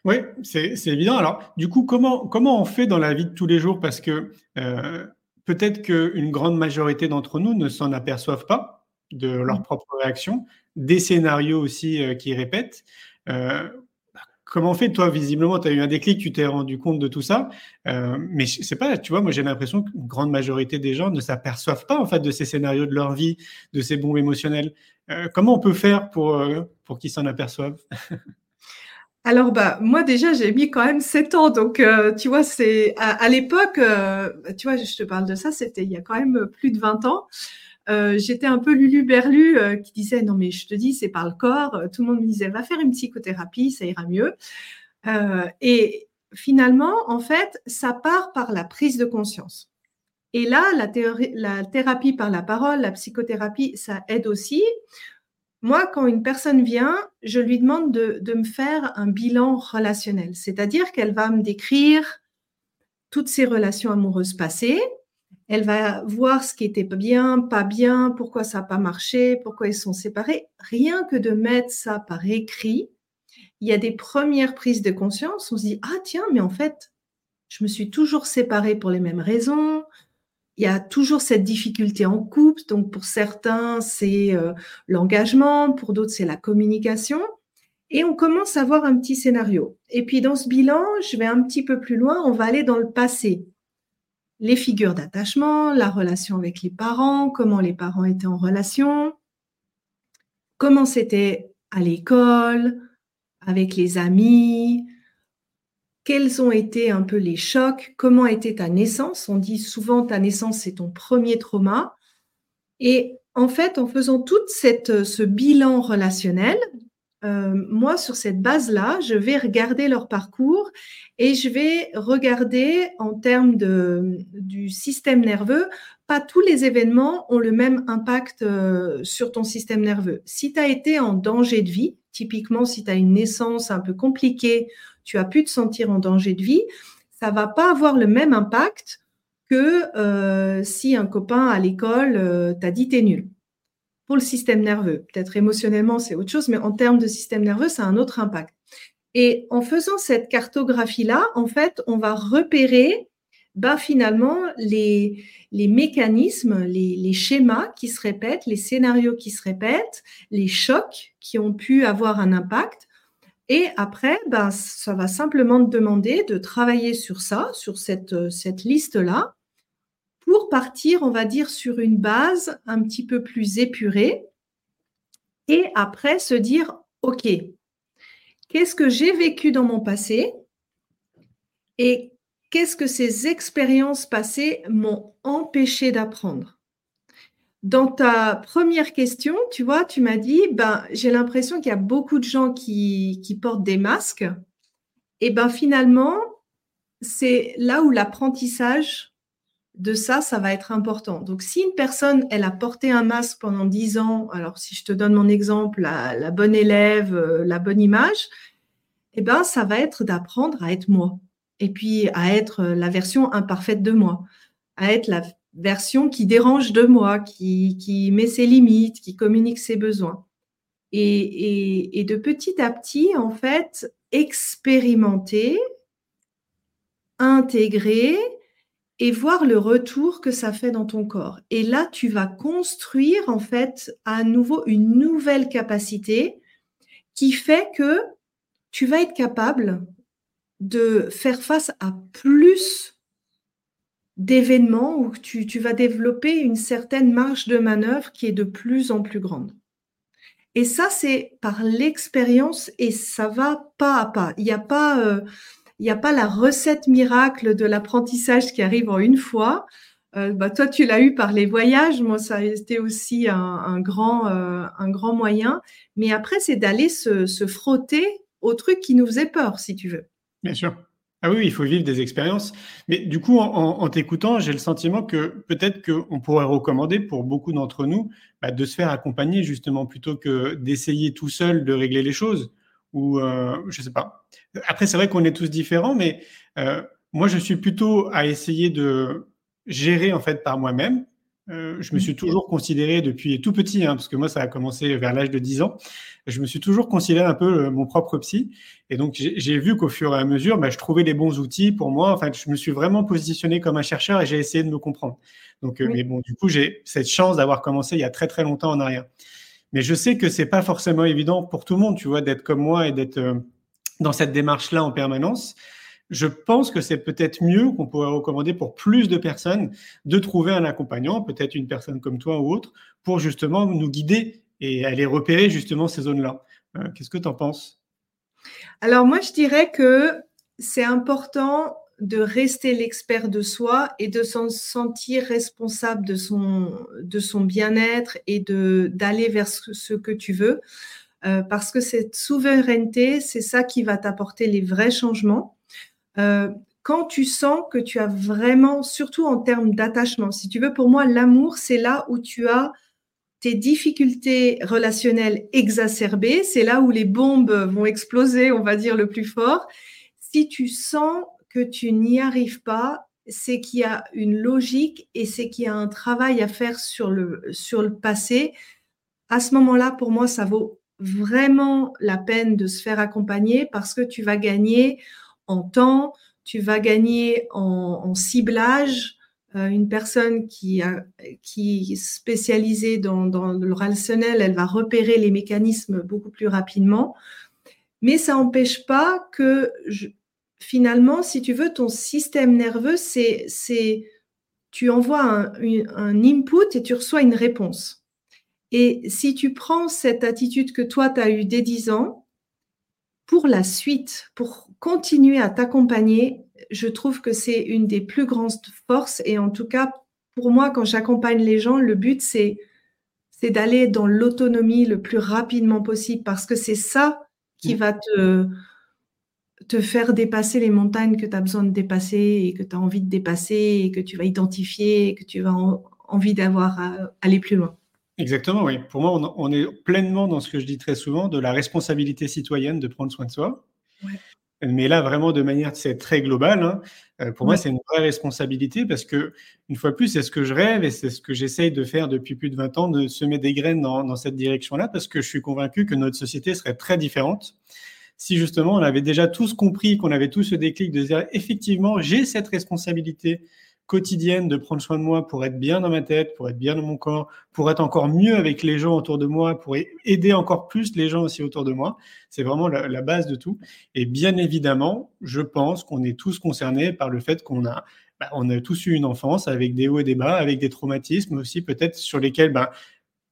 Oui, c'est, c'est évident. Alors, du coup, comment, comment on fait dans la vie de tous les jours ? Parce que euh, peut-être qu'une grande majorité d'entre nous ne s'en aperçoivent pas de leur propre réaction, des scénarios aussi euh, qu'ils répètent. Euh, Comment on fait ? Toi, visiblement, tu as eu un déclic, tu t'es rendu compte de tout ça. Euh, mais je ne sais pas, tu vois, moi, j'ai l'impression qu'une grande majorité des gens ne s'aperçoivent pas, en fait, de ces scénarios de leur vie, de ces bombes émotionnelles. Euh, comment on peut faire pour, euh, pour qu'ils s'en aperçoivent ? Alors, bah, moi, déjà, j'ai mis quand même sept ans. Donc, euh, tu vois, c'est à, à l'époque, euh, tu vois, je te parle de ça, c'était il y a quand même plus de vingt ans. Euh, j'étais un peu lulu-berlu euh, qui disait « Non, mais je te dis, c'est par le corps. » Tout le monde me disait « Va faire une psychothérapie, ça ira mieux. Euh, » Et finalement, en fait, ça part par la prise de conscience. Et là, la, théorie, la thérapie par la parole, la psychothérapie, ça aide aussi. Moi, quand une personne vient, je lui demande de, de me faire un bilan relationnel. C'est-à-dire qu'elle va me décrire toutes ses relations amoureuses passées. Elle va voir ce qui était bien, pas bien, pourquoi ça n'a pas marché, pourquoi ils sont séparés. Rien que de mettre ça par écrit, il y a des premières prises de conscience. On se dit « Ah tiens, mais en fait, je me suis toujours séparée pour les mêmes raisons. » Il y a toujours cette difficulté en couple. Donc, pour certains, c'est euh, l'engagement. Pour d'autres, c'est la communication. Et on commence à voir un petit scénario. Et puis, dans ce bilan, je vais un petit peu plus loin. On va aller dans le passé. Les figures d'attachement, la relation avec les parents, comment les parents étaient en relation, comment c'était à l'école, avec les amis, quels ont été un peu les chocs, comment était ta naissance. On dit souvent ta naissance, c'est ton premier trauma. Et en fait, en faisant tout cette, ce bilan relationnel, Euh, moi, sur cette base-là, je vais regarder leur parcours et je vais regarder en termes de, du système nerveux. Pas tous les événements ont le même impact euh, sur ton système nerveux. Si tu as été en danger de vie, typiquement si tu as une naissance un peu compliquée, tu as pu te sentir en danger de vie, ça ne va pas avoir le même impact que euh, si un copain à l'école euh, t'a dit « t'es nul ». Pour le système nerveux. Peut-être émotionnellement, c'est autre chose, mais en termes de système nerveux, ça a un autre impact. Et en faisant cette cartographie-là, en fait, on va repérer ben, finalement les, les mécanismes, les, les schémas qui se répètent, les scénarios qui se répètent, les chocs qui ont pu avoir un impact. Et après, ben, ça va simplement te demander de travailler sur ça, sur cette, cette liste-là, pour partir, on va dire, sur une base un petit peu plus épurée et après se dire, OK, qu'est-ce que j'ai vécu dans mon passé et qu'est-ce que ces expériences passées m'ont empêché d'apprendre ? Dans ta première question, tu vois, tu m'as dit, ben, j'ai l'impression qu'il y a beaucoup de gens qui, qui portent des masques. Et ben finalement, c'est là où l'apprentissage de ça, ça va être important. Donc, si une personne, elle a porté un masque pendant dix ans, alors si je te donne mon exemple, la, la bonne élève, la bonne image, eh ben, ça va être d'apprendre à être moi et puis à être la version imparfaite de moi, à être la version qui dérange de moi, qui, qui met ses limites, qui communique ses besoins. Et, et, et de petit à petit, en fait, expérimenter, intégrer, et voir le retour que ça fait dans ton corps. Et là, tu vas construire en fait à nouveau une nouvelle capacité qui fait que tu vas être capable de faire face à plus d'événements où tu, tu vas développer une certaine marge de manœuvre qui est de plus en plus grande. Et ça, c'est par l'expérience et ça va pas à pas. Il n'y a pas... Euh, Il n'y a pas la recette miracle de l'apprentissage qui arrive en une fois. Euh, bah, toi, tu l'as eu par les voyages. Moi, ça a été aussi un, un, grand, euh, un grand moyen. Mais après, c'est d'aller se, se frotter au truc qui nous faisait peur, si tu veux. Bien sûr. Ah oui, il faut vivre des expériences. Mais du coup, en, en, en t'écoutant, j'ai le sentiment que peut-être qu'on pourrait recommander pour beaucoup d'entre nous bah, de se faire accompagner justement plutôt que d'essayer tout seul de régler les choses. Ou euh, je ne sais pas. Après, c'est vrai qu'on est tous différents, mais euh, moi, je suis plutôt à essayer de gérer en fait par moi-même. Euh, je me suis toujours considéré depuis tout petit, hein, parce que moi, ça a commencé vers l'âge de dix ans. Je me suis toujours considéré un peu euh, mon propre psy. Et donc, j'ai, j'ai vu qu'au fur et à mesure, bah, je trouvais les bons outils pour moi. Enfin, je me suis vraiment positionné comme un chercheur et j'ai essayé de me comprendre. Donc, euh, oui. Mais bon, du coup, j'ai cette chance d'avoir commencé il y a très, très longtemps en arrière. Mais je sais que c'est pas forcément évident pour tout le monde, tu vois, d'être comme moi et d'être euh, dans cette démarche-là en permanence. Je pense que c'est peut-être mieux qu'on pourrait recommander pour plus de personnes de trouver un accompagnant, peut-être une personne comme toi ou autre, pour justement nous guider et aller repérer justement ces zones-là. Euh, qu'est-ce que tu en penses ? Alors moi, je dirais que c'est important de rester l'expert de soi et de s'en sentir responsable de son, de son bien-être et de, d'aller vers ce, ce que tu veux, euh, parce que cette souveraineté, c'est ça qui va t'apporter les vrais changements. Euh, quand tu sens que tu as vraiment, surtout en termes d'attachement, si tu veux, pour moi, l'amour, c'est là où tu as tes difficultés relationnelles exacerbées, c'est là où les bombes vont exploser, on va dire, le plus fort. Si tu sens que tu n'y arrives pas, c'est qu'il y a une logique et c'est qu'il y a un travail à faire sur le, sur le passé. À ce moment-là, pour moi, ça vaut vraiment la peine de se faire accompagner parce que tu vas gagner en temps, tu vas gagner en, en ciblage. Euh, une personne qui, a, qui est spécialisée dans, dans le relationnel, elle va repérer les mécanismes beaucoup plus rapidement. Mais ça n'empêche pas que... Je, Finalement, si tu veux, ton système nerveux, c'est, c'est tu envoies un, un input et tu reçois une réponse. Et si tu prends cette attitude que toi, tu as eue dès dix ans, pour la suite, pour continuer à t'accompagner, je trouve que c'est une des plus grandes forces. Et en tout cas, pour moi, quand j'accompagne les gens, le but, c'est, c'est d'aller dans l'autonomie le plus rapidement possible parce que c'est ça qui va te... te faire dépasser les montagnes que tu as besoin de dépasser et que tu as envie de dépasser et que tu vas identifier et que tu vas en, envie d'avoir à, à aller plus loin. Exactement, oui. Pour moi, on, on est pleinement dans ce que je dis très souvent, de la responsabilité citoyenne de prendre soin de soi. Ouais. Mais là, vraiment, de manière c'est très globale, hein. Pour ouais. moi, c'est une vraie responsabilité parce que, une fois plus, c'est ce que je rêve et c'est ce que j'essaye de faire depuis plus de vingt ans, de semer des graines dans, dans cette direction-là parce que je suis convaincu que notre société serait très différente si justement on avait déjà tous compris, qu'on avait tous ce déclic de dire effectivement j'ai cette responsabilité quotidienne de prendre soin de moi pour être bien dans ma tête, pour être bien dans mon corps, pour être encore mieux avec les gens autour de moi, pour aider encore plus les gens aussi autour de moi. C'est vraiment la, la base de tout. Et bien évidemment, je pense qu'on est tous concernés par le fait qu'on a, bah, on a tous eu une enfance avec des hauts et des bas, avec des traumatismes aussi peut-être sur lesquels... Bah,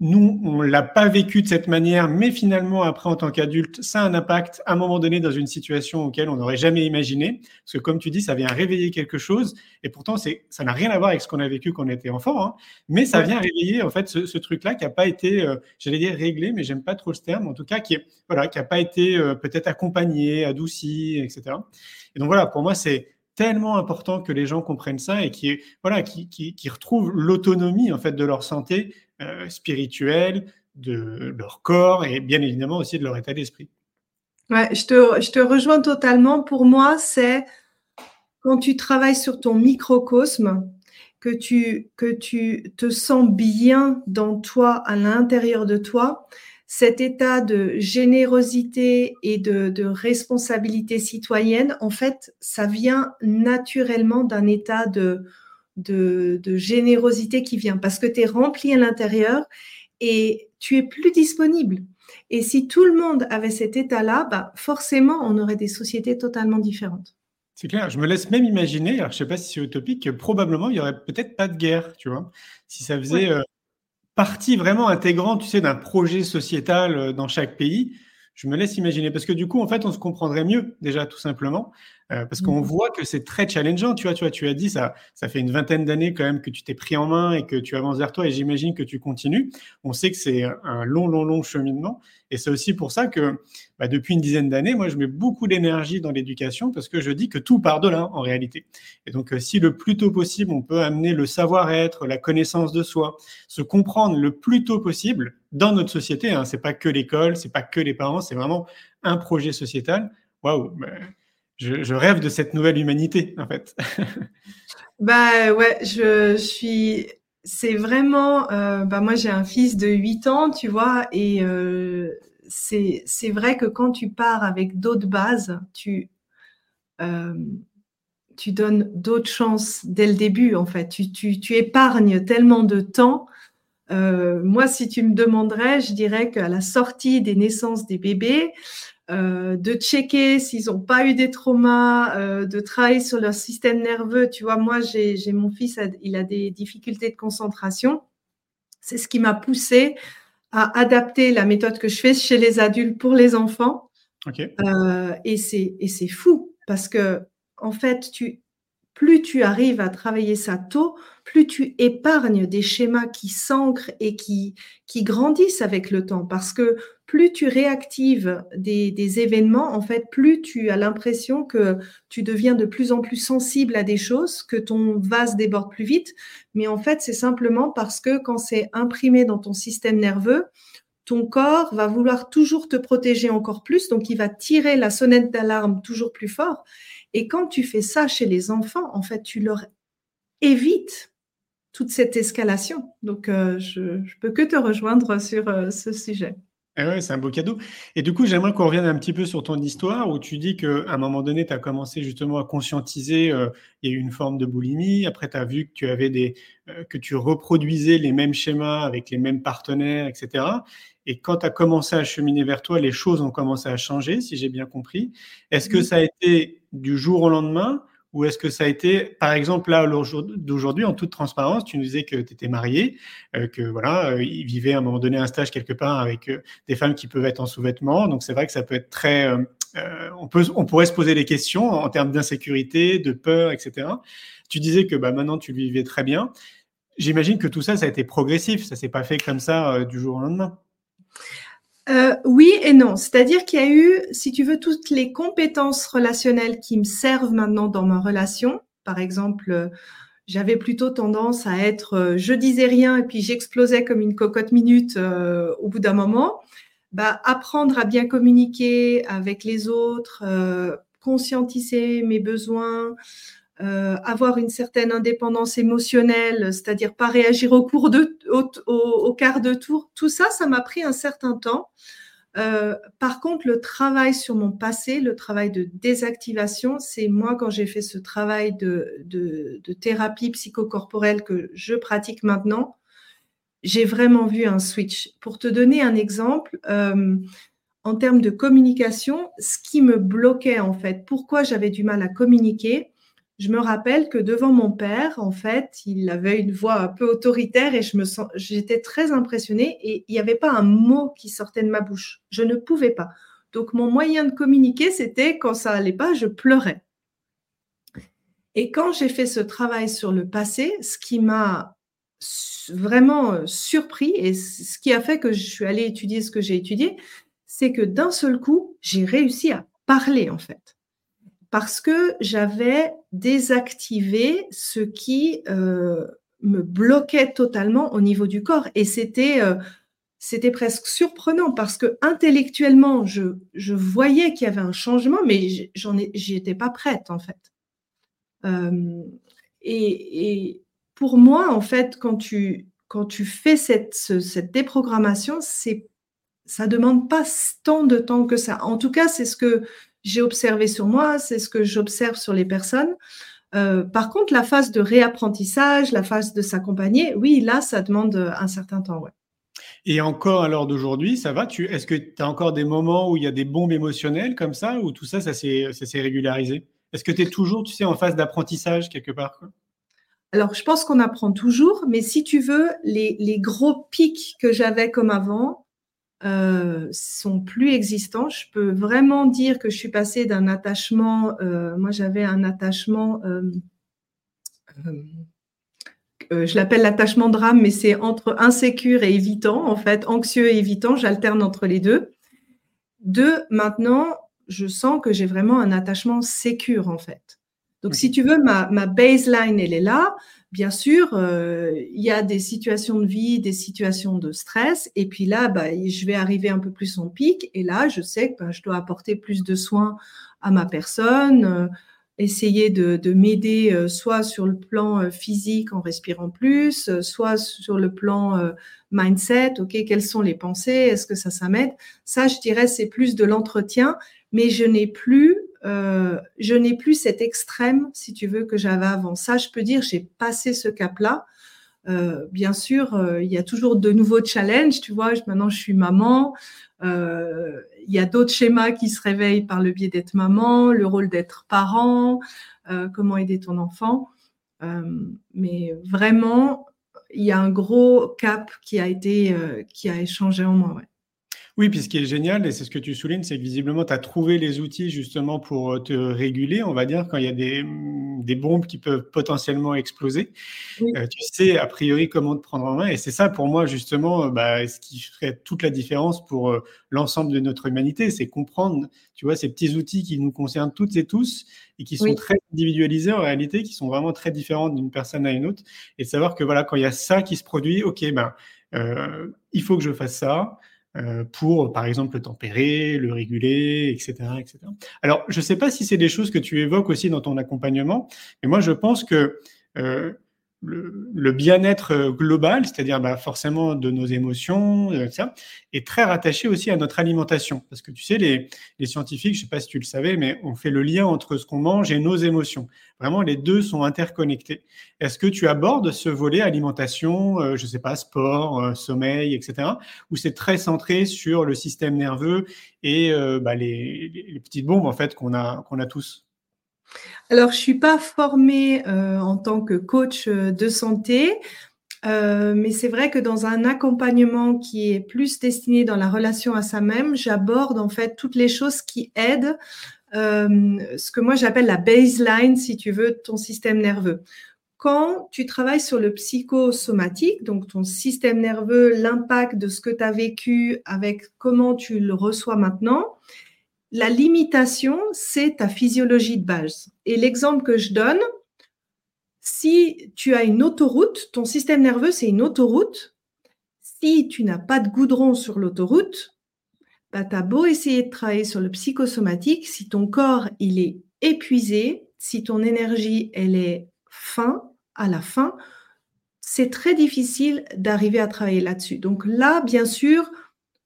Nous, on ne l'a pas vécu de cette manière, mais finalement, après, en tant qu'adulte, ça a un impact à un moment donné dans une situation auquel on n'aurait jamais imaginé. Parce que comme tu dis, ça vient réveiller quelque chose. Et pourtant, c'est, ça n'a rien à voir avec ce qu'on a vécu quand on était enfant. Hein, mais ça vient réveiller en fait, ce, ce truc-là qui n'a pas été, euh, j'allais dire réglé, mais je n'aime pas trop ce terme, en tout cas, qui n'a voilà, pas été euh, peut-être accompagné, adouci, et cetera. Et donc voilà, pour moi, c'est tellement important que les gens comprennent ça et qui voilà qui qui, qui retrouvent l'autonomie en fait de leur santé euh, spirituelle, de leur corps et bien évidemment aussi de leur état d'esprit. Ouais, je te je te rejoins totalement. Pour moi, c'est quand tu travailles sur ton microcosme, que tu que tu te sens bien dans toi, à l'intérieur de toi. Cet état de générosité et de, de responsabilité citoyenne, en fait, ça vient naturellement d'un état de, de, de générosité qui vient parce que tu es rempli à l'intérieur et tu es plus disponible. Et si tout le monde avait cet état-là, bah forcément, on aurait des sociétés totalement différentes. C'est clair, je me laisse même imaginer, alors je ne sais pas si c'est utopique, que probablement, il n'y aurait peut-être pas de guerre, tu vois, si ça faisait... Ouais. Euh... partie vraiment intégrante, tu sais, d'un projet sociétal dans chaque pays, je me laisse imaginer. Parce que du coup, en fait, on se comprendrait mieux, déjà, tout simplement, euh, parce qu'on voit que c'est très challengeant. Tu vois, tu vois, tu as dit, ça, ça fait une vingtaine d'années quand même que tu t'es pris en main et que tu avances vers toi, et j'imagine que tu continues. On sait que c'est un long, long, long cheminement. Et c'est aussi pour ça que, bah, depuis une dizaine d'années, moi, je mets beaucoup d'énergie dans l'éducation parce que je dis que tout part de là, en réalité. Et donc, si le plus tôt possible, on peut amener le savoir-être, la connaissance de soi, se comprendre le plus tôt possible dans notre société, hein, c'est pas que l'école, c'est pas que les parents, c'est vraiment un projet sociétal. Waouh, bah, je, je rêve de cette nouvelle humanité, en fait. Bah ouais, je suis... C'est vraiment, euh, bah moi j'ai un fils de huit ans, tu vois, et euh, c'est c'est vrai que quand tu pars avec d'autres bases, tu euh, tu donnes d'autres chances dès le début en fait. Tu tu tu épargnes tellement de temps. Euh, moi, si tu me demanderais, je dirais qu'à la sortie des naissances des bébés, Euh, de checker s'ils n'ont pas eu des traumas, euh, de travailler sur leur système nerveux. Tu vois, moi, j'ai, j'ai mon fils, il a des difficultés de concentration. C'est ce qui m'a poussée à adapter la méthode que je fais chez les adultes pour les enfants. Okay. Euh, et, c'est, et c'est fou parce que, en fait, tu, plus tu arrives à travailler ça tôt, plus tu épargnes des schémas qui s'ancrent et qui, qui grandissent avec le temps parce que plus tu réactives des, des événements, en fait, plus tu as l'impression que tu deviens de plus en plus sensible à des choses, que ton vase déborde plus vite. Mais en fait, c'est simplement parce que quand c'est imprimé dans ton système nerveux, ton corps va vouloir toujours te protéger encore plus, donc il va tirer la sonnette d'alarme toujours plus fort. Et quand tu fais ça chez les enfants, en fait, tu leur évites toute cette escalation. Donc, euh, je ne peux que te rejoindre sur euh, ce sujet. Eh ouais, c'est un beau cadeau. Et du coup, j'aimerais qu'on revienne un petit peu sur ton histoire où tu dis qu'à un moment donné, tu as commencé justement à conscientiser, euh, il y a eu une forme de boulimie. Après, tu as vu que tu avais des, euh, que tu reproduisais les mêmes schémas avec les mêmes partenaires, et cetera. Et quand tu as commencé à cheminer vers toi, les choses ont commencé à changer, si j'ai bien compris. Est-ce que ça a été du jour au lendemain ? Ou est-ce que ça a été, par exemple, là, d'aujourd'hui, en toute transparence, tu nous disais que tu étais mariée, euh, que voilà, euh, il vivait à un moment donné un stage quelque part avec euh, des femmes qui peuvent être en sous-vêtements. Donc, c'est vrai que ça peut être très… Euh, euh, on, peut, on pourrait se poser des questions en termes d'insécurité, de peur, et cetera. Tu disais que bah, maintenant, tu le vivais très bien. J'imagine que tout ça, ça a été progressif. Ça ne s'est pas fait comme ça euh, du jour au lendemain. Euh, oui et non, c'est-à-dire qu'il y a eu, si tu veux, toutes les compétences relationnelles qui me servent maintenant dans ma relation. Par exemple, euh, j'avais plutôt tendance à être, euh, je disais rien et puis j'explosais comme une cocotte minute euh, au bout d'un moment. Bah, apprendre à bien communiquer avec les autres, euh, conscientiser mes besoins, euh, avoir une certaine indépendance émotionnelle, c'est-à-dire pas réagir au cours de, au, au, au quart de tour. Tout ça, ça m'a pris un certain temps. Euh, par contre, le travail sur mon passé, le travail de désactivation, c'est moi quand j'ai fait ce travail de, de, de thérapie psychocorporelle que je pratique maintenant, j'ai vraiment vu un switch. Pour te donner un exemple, euh, en termes de communication, ce qui me bloquait en fait, pourquoi j'avais du mal à communiquer, je me rappelle que devant mon père, en fait, il avait une voix un peu autoritaire et je me sens, j'étais très impressionnée et il n'y avait pas un mot qui sortait de ma bouche. Je ne pouvais pas. Donc, mon moyen de communiquer, c'était quand ça n'allait pas, je pleurais. Et quand j'ai fait ce travail sur le passé, ce qui m'a vraiment surpris et ce qui a fait que je suis allée étudier ce que j'ai étudié, c'est que d'un seul coup, j'ai réussi à parler, en fait. Parce que j'avais désactivé ce qui euh, me bloquait totalement au niveau du corps. Et c'était, euh, c'était presque surprenant parce que intellectuellement, je, je voyais qu'il y avait un changement, mais j'en ai, j'y étais pas prête, en fait. Euh, et, et pour moi, en fait, quand tu, quand tu fais cette, ce, cette déprogrammation, c'est, ça ne demande pas tant de temps que ça. En tout cas, c'est ce que j'ai observé sur moi, c'est ce que j'observe sur les personnes. Euh, par contre, la phase de réapprentissage, la phase de s'accompagner, oui, là, ça demande un certain temps. Ouais. Et encore à l'heure d'aujourd'hui, ça va tu, est-ce que tu as encore des moments où il y a des bombes émotionnelles comme ça, ou tout ça, ça s'est, ça s'est régularisé ? Est-ce que tu es toujours, tu sais, en phase d'apprentissage quelque part, quoi ? Alors, je pense qu'on apprend toujours, mais si tu veux, les, les gros pics que j'avais comme avant, Euh, sont plus existants. Je peux vraiment dire que je suis passée d'un attachement, euh, moi j'avais un attachement, euh, euh, je l'appelle l'attachement drame, mais c'est entre insécure et évitant, en fait, anxieux et évitant, j'alterne entre les deux. Deux, maintenant, je sens que j'ai vraiment un attachement sécure, en fait. Donc, si tu veux, ma, ma baseline, elle est là. Bien sûr, euh, il y a des situations de vie, des situations de stress. Et puis là, bah, je vais arriver un peu plus en pic. Et là, je sais que bah, je dois apporter plus de soins à ma personne, euh, essayer de, de m'aider euh, soit sur le plan euh, physique en respirant plus, euh, soit sur le plan euh, mindset. OK, quelles sont les pensées ? Est-ce que ça, ça m'aide ? Ça, je dirais, c'est plus de l'entretien. Mais je n'ai plus... Euh, je n'ai plus cet extrême, si tu veux, que j'avais avant. Ça, je peux dire, j'ai passé ce cap-là. Euh, bien sûr, euh, il y a toujours de nouveaux challenges, tu vois. Maintenant, je suis maman. Euh, il y a d'autres schémas qui se réveillent par le biais d'être maman, le rôle d'être parent, euh, comment aider ton enfant. Euh, mais vraiment, il y a un gros cap qui a été, euh, qui a échangé en moi, ouais. Oui, puis ce qui est génial, et c'est ce que tu soulignes, c'est que visiblement, tu as trouvé les outils justement pour te réguler, on va dire, quand il y a des, des bombes qui peuvent potentiellement exploser. Oui. Euh, tu sais, a priori, comment te prendre en main. Et c'est ça, pour moi, justement, bah, ce qui ferait toute la différence pour euh, l'ensemble de notre humanité, c'est comprendre, tu vois, ces petits outils qui nous concernent toutes et tous et qui sont oui. très individualisés en réalité, qui sont vraiment très différents d'une personne à une autre. Et de savoir que, voilà, quand il y a ça qui se produit, OK, ben, euh, il faut que je fasse ça. Euh, pour, par exemple, le tempérer, le réguler, et cetera, et cetera. Alors, je ne sais pas si c'est des choses que tu évoques aussi dans ton accompagnement, mais moi, je pense que euh, le, le bien-être global, c'est-à-dire bah, forcément de nos émotions, euh, ça, est très rattaché aussi à notre alimentation. Parce que tu sais, les, les scientifiques, je ne sais pas si tu le savais, mais on fait le lien entre ce qu'on mange et nos émotions. Vraiment, les deux sont interconnectés. Est-ce que tu abordes ce volet alimentation, euh, je ne sais pas, sport, euh, sommeil, et cetera, où c'est très centré sur le système nerveux et euh, bah, les, les petites bombes en fait, qu'on a, qu'on a tous ? Alors, je ne suis pas formée euh, en tant que coach de santé, euh, mais c'est vrai que dans un accompagnement qui est plus destiné dans la relation à soi-même, j'aborde en fait toutes les choses qui aident euh, ce que moi j'appelle la baseline, si tu veux, de ton système nerveux. Quand tu travailles sur le psychosomatique, donc ton système nerveux, l'impact de ce que tu as vécu avec comment tu le reçois maintenant, la limitation, c'est ta physiologie de base. Et l'exemple que je donne, si tu as une autoroute, ton système nerveux, c'est une autoroute. Si tu n'as pas de goudron sur l'autoroute, bah, tu as beau essayer de travailler sur le psychosomatique. Si ton corps, il est épuisé, si ton énergie, elle est fin, à la fin, c'est très difficile d'arriver à travailler là-dessus. Donc là, bien sûr,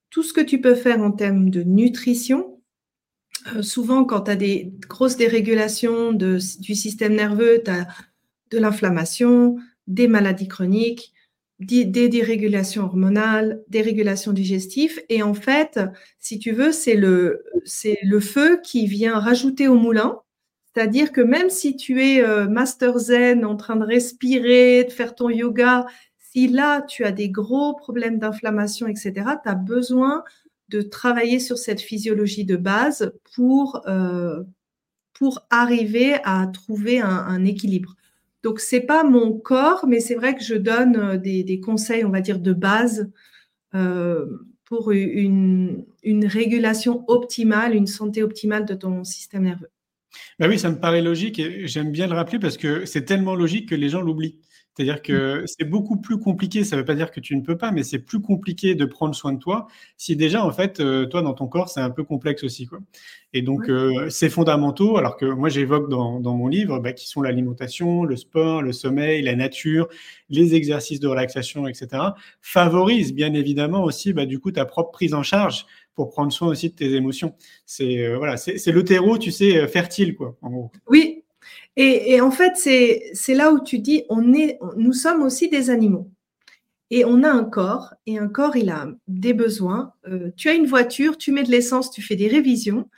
tout ce que tu peux faire en termes de nutrition, Euh, souvent, quand tu as des grosses dérégulations de, du système nerveux, tu as de l'inflammation, des maladies chroniques, des, des dérégulations hormonales, des régulations digestives. Et en fait, si tu veux, c'est le, c'est le feu qui vient rajouter au moulin, C'est-à-dire que même si tu es euh, master zen, en train de respirer, de faire ton yoga, si là, tu as des gros problèmes d'inflammation, et cetera, tu as besoin de travailler sur cette physiologie de base pour, euh, pour arriver à trouver un, un équilibre. Donc, ce n'est pas mon corps, mais c'est vrai que je donne des, des conseils, on va dire, de base euh, pour une, une régulation optimale, une santé optimale de ton système nerveux. Ben oui, ça me paraît logique et j'aime bien le rappeler parce que c'est tellement logique que les gens l'oublient. C'est-à-dire que c'est beaucoup plus compliqué, ça ne veut pas dire que tu ne peux pas, mais c'est plus compliqué de prendre soin de toi si déjà, en fait, toi, dans ton corps, c'est un peu complexe aussi, quoi. Et donc, oui. euh, c'est fondamentaux, alors que moi, j'évoque dans, dans mon livre bah, qui sont l'alimentation, le sport, le sommeil, la nature, les exercices de relaxation, et cetera, favorisent bien évidemment aussi, bah, du coup, ta propre prise en charge pour prendre soin aussi de tes émotions. C'est, euh, voilà, c'est, c'est le terreau, tu sais, fertile, quoi, en gros. Oui. Et, et en fait, c'est, c'est là où tu dis, on est, nous sommes aussi des animaux et on a un corps et un corps, il a des besoins. Euh, tu as une voiture, tu mets de l'essence, tu fais des révisions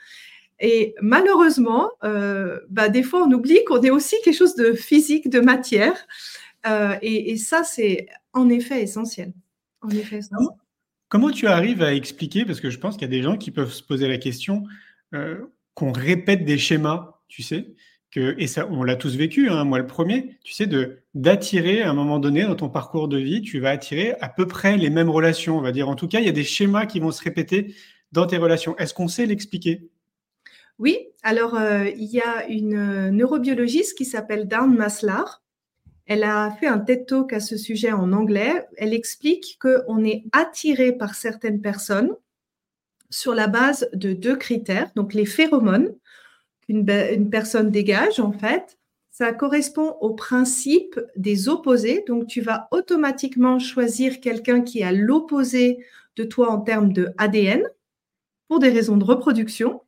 et malheureusement, euh, bah, des fois, on oublie qu'on est aussi quelque chose de physique, de matière euh, et, et ça, c'est en effet essentiel. En effet, essentiel. Comment tu arrives à expliquer, parce que je pense qu'il y a des gens qui peuvent se poser la question euh, qu'on répète des schémas, tu sais Que, et ça, on l'a tous vécu, hein, moi le premier, tu sais, de, d'attirer à un moment donné dans ton parcours de vie, tu vas attirer à peu près les mêmes relations, on va dire. En tout cas, il y a des schémas qui vont se répéter dans tes relations. Est-ce qu'on sait l'expliquer ? Oui, alors euh, il y a une neurobiologiste qui s'appelle Dawn Maslar. Elle a fait un TED Talk à ce sujet en anglais. Elle explique qu'on est attiré par certaines personnes sur la base de deux critères, donc les phéromones, Une, une personne dégage, en fait, ça correspond au principe des opposés. Donc, tu vas automatiquement choisir quelqu'un qui est à l'opposé de toi en termes de A D N pour des raisons de reproduction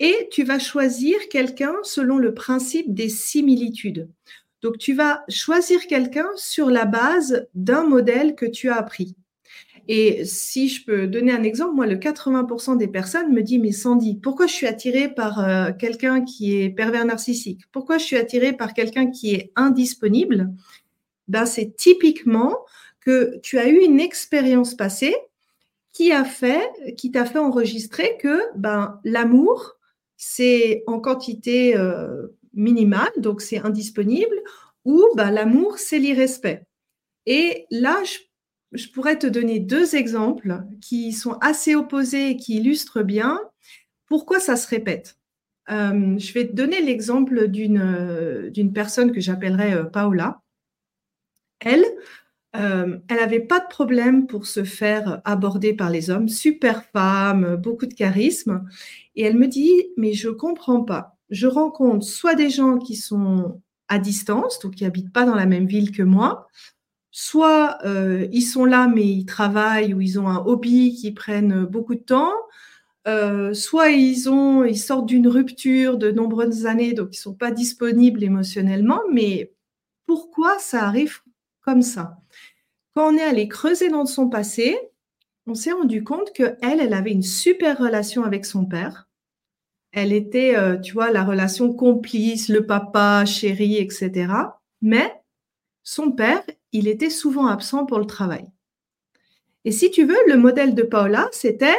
et tu vas choisir quelqu'un selon le principe des similitudes. Donc, tu vas choisir quelqu'un sur la base d'un modèle que tu as appris. Et si je peux donner un exemple, moi, le quatre-vingts pour cent des personnes me disent « Mais Sandy, pourquoi je suis attirée par euh, quelqu'un qui est pervers narcissique ? Pourquoi je suis attirée par quelqu'un qui est indisponible ?» Ben, c'est typiquement que tu as eu une expérience passée qui, a fait, qui t'a fait enregistrer que ben, l'amour, c'est en quantité euh, minimale, donc c'est indisponible, ou ben, l'amour, c'est l'irrespect. Et là, je Je pourrais te donner deux exemples qui sont assez opposés et qui illustrent bien pourquoi ça se répète. Euh, je vais te donner l'exemple d'une, d'une personne que j'appellerais Paola. Elle, euh, elle n'avait pas de problème pour se faire aborder par les hommes, super femme, beaucoup de charisme. Et elle me dit, mais je ne comprends pas. Je rencontre soit des gens qui sont à distance, donc qui n'habitent pas dans la même ville que moi, soit euh, ils sont là mais ils travaillent ou ils ont un hobby qui prennent beaucoup de temps, euh, soit ils, ont, ils sortent d'une rupture de nombreuses années, donc ils ne sont pas disponibles émotionnellement, mais pourquoi ça arrive comme ça ? Quand on est allé creuser dans son passé, on s'est rendu compte qu'elle, elle avait une super relation avec son père. Elle était, euh, tu vois, la relation complice, le papa, chéri, et cetera. Mais son père, il était souvent absent pour le travail. Et si tu veux, le modèle de Paola, c'était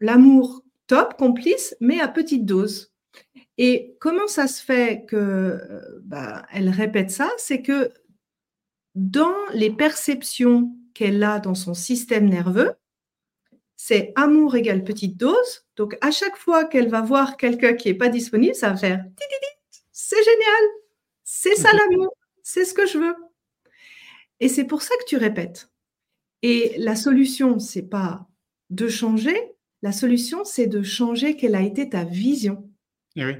l'amour top, complice, mais à petite dose. Et comment ça se fait que, bah, elle répète ça ? C'est que dans les perceptions qu'elle a dans son système nerveux, c'est amour égale petite dose. Donc, à chaque fois qu'elle va voir quelqu'un qui n'est pas disponible, ça va faire « c'est génial, c'est ça l'amour ». C'est ce que je veux. Et c'est pour ça que tu répètes. Et la solution, ce n'est pas de changer. La solution, c'est de changer quelle a été ta vision. Et oui.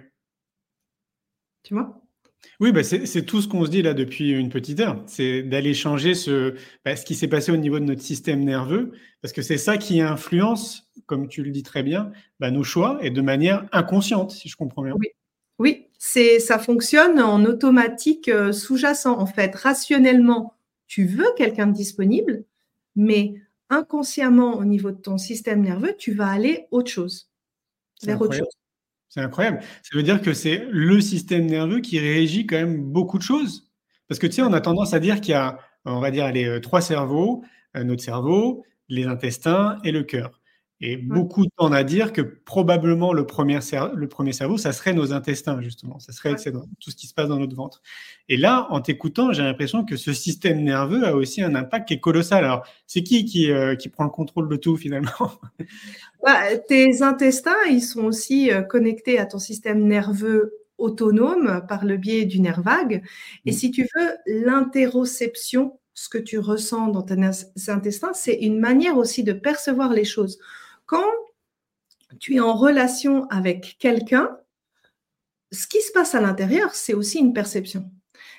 Tu vois ? Oui, bah c'est, c'est tout ce qu'on se dit là depuis une petite heure. C'est d'aller changer ce, bah, ce qui s'est passé au niveau de notre système nerveux. Parce que c'est ça qui influence, comme tu le dis très bien, bah, nos choix et de manière inconsciente, si je comprends bien. Oui. Oui. C'est, ça fonctionne en automatique sous-jacent. En fait, rationnellement, tu veux quelqu'un de disponible, mais inconsciemment, au niveau de ton système nerveux, tu vas aller autre chose, vers autre chose. C'est incroyable. Ça veut dire que c'est le système nerveux qui réagit quand même beaucoup de choses. Parce que tu sais, on a tendance à dire qu'il y a, on va dire, les euh, trois cerveaux, euh, notre cerveau, les intestins et le cœur. Et ouais. beaucoup tendent à dire que probablement le premier, cer- le premier cerveau, ça serait nos intestins, justement. Ça serait ouais. tout ce qui se passe dans notre ventre. Et là, en t'écoutant, j'ai l'impression que ce système nerveux a aussi un impact qui est colossal. Alors, c'est qui qui, euh, qui prend le contrôle de tout, finalement ? Bah, tes intestins, ils sont aussi euh, connectés à ton système nerveux autonome par le biais du nerf vague. Et si tu veux, l'interoception, ce que tu ressens dans tes intestins, c'est une manière aussi de percevoir les choses. Quand tu es en relation avec quelqu'un, ce qui se passe à l'intérieur, c'est aussi une perception.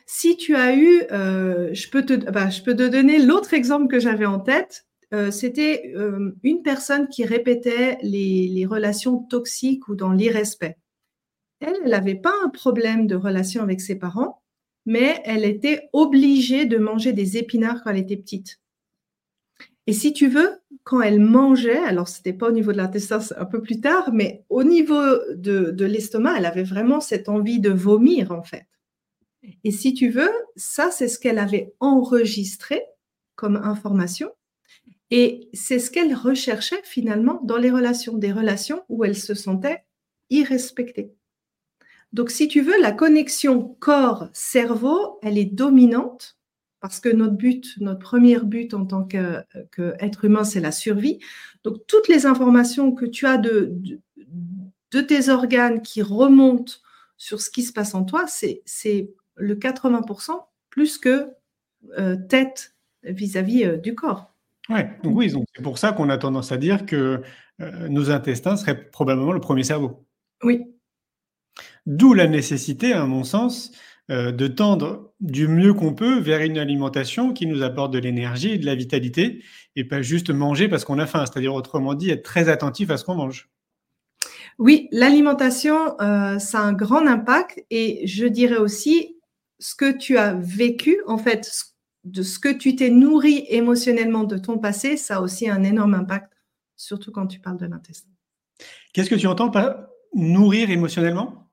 Si tu as eu, euh, je peux te, bah, je peux te donner l'autre exemple que j'avais en tête. Euh, c'était euh, une personne qui répétait les, les relations toxiques ou dans l'irrespect. Elle n'avait pas un problème de relation avec ses parents, mais elle était obligée de manger des épinards quand elle était petite. Et si tu veux, quand elle mangeait, alors ce n'était pas au niveau de l'intestin, un peu plus tard, mais au niveau de, de l'estomac, elle avait vraiment cette envie de vomir en fait. Et si tu veux, ça c'est ce qu'elle avait enregistré comme information et c'est ce qu'elle recherchait finalement dans les relations, des relations où elle se sentait irrespectée. Donc, si tu veux, la connexion corps-cerveau, elle est dominante parce que notre but, notre premier but en tant que, qu'être humain, c'est la survie. Donc, toutes les informations que tu as de, de, de tes organes qui remontent sur ce qui se passe en toi, c'est, c'est le quatre-vingts pour cent plus que euh, tête vis-à-vis euh, du corps. Ouais, donc oui, donc c'est pour ça qu'on a tendance à dire que euh, nos intestins seraient probablement le premier cerveau. Oui. D'où la nécessité, à mon sens, euh, de tendre du mieux qu'on peut vers une alimentation qui nous apporte de l'énergie et de la vitalité et pas juste manger parce qu'on a faim, c'est-à-dire autrement dit être très attentif à ce qu'on mange. Oui, l'alimentation, euh, ça a un grand impact et je dirais aussi ce que tu as vécu, en fait, de ce que tu t'es nourri émotionnellement de ton passé, ça a aussi un énorme impact, surtout quand tu parles de l'intestin. Qu'est-ce que tu entends par nourrir émotionnellement ?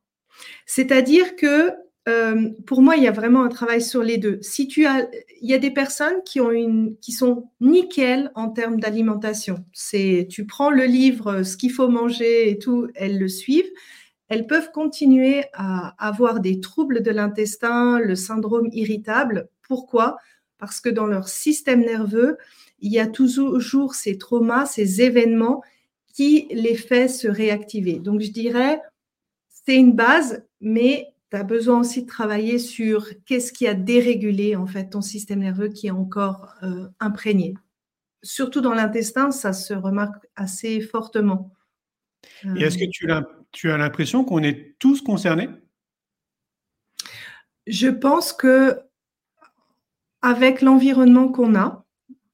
C'est-à-dire que, euh, pour moi, il y a vraiment un travail sur les deux. Si tu as, il y a des personnes qui ont une, qui sont nickel en termes d'alimentation. C'est, tu prends le livre, ce qu'il faut manger et tout, elles le suivent. Elles peuvent continuer à avoir des troubles de l'intestin, le syndrome irritable. Pourquoi ? Parce que dans leur système nerveux, il y a toujours ces traumas, ces événements qui les fait se réactiver. Donc, je dirais... C'est une base, mais tu as besoin aussi de travailler sur qu'est-ce qui a dérégulé en fait, ton système nerveux qui est encore euh, imprégné. Surtout dans l'intestin, ça se remarque assez fortement. Euh, Et est-ce que tu, tu as l'impression qu'on est tous concernés ? Je pense qu'avec l'environnement qu'on a,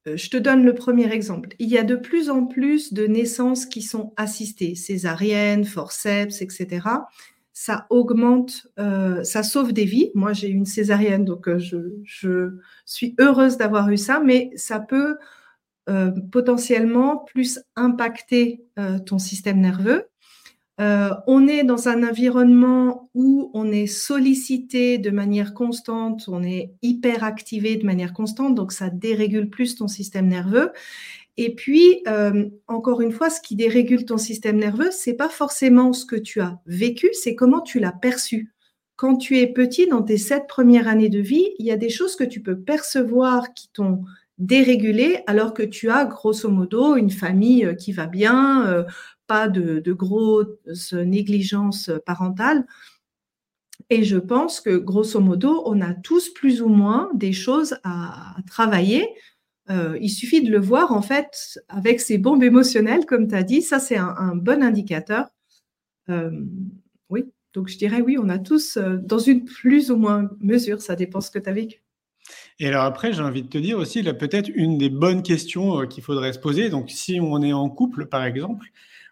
je te donne le premier exemple. Il y a de plus en plus de naissances qui sont assistées, césariennes, forceps, et cetera. Ça augmente, euh, ça sauve des vies. Moi, j'ai eu une césarienne, donc euh, je, je suis heureuse d'avoir eu ça, mais ça peut euh, potentiellement plus impacter euh, ton système nerveux. Euh, on est dans un environnement où on est sollicité de manière constante, on est hyperactivé de manière constante, donc ça dérégule plus ton système nerveux. Et puis, euh, encore une fois, ce qui dérégule ton système nerveux, c'est pas forcément ce que tu as vécu, c'est comment tu l'as perçu. Quand tu es petit, dans tes sept premières années de vie, il y a des choses que tu peux percevoir qui t'ont dérégulé, alors que tu as grosso modo une famille qui va bien, euh, pas de, de grosse négligence parentale. Et je pense que, grosso modo, on a tous plus ou moins des choses à travailler. Euh, il suffit de le voir, en fait, avec ces bombes émotionnelles, comme tu as dit. Ça, c'est un, un bon indicateur. Euh, oui, donc je dirais, oui, on a tous, euh, dans une plus ou moins mesure, ça dépend ce que tu as vécu. Et alors après, j'ai envie de te dire aussi, là, peut-être une des bonnes questions euh, qu'il faudrait se poser. Donc, si on est en couple, par exemple,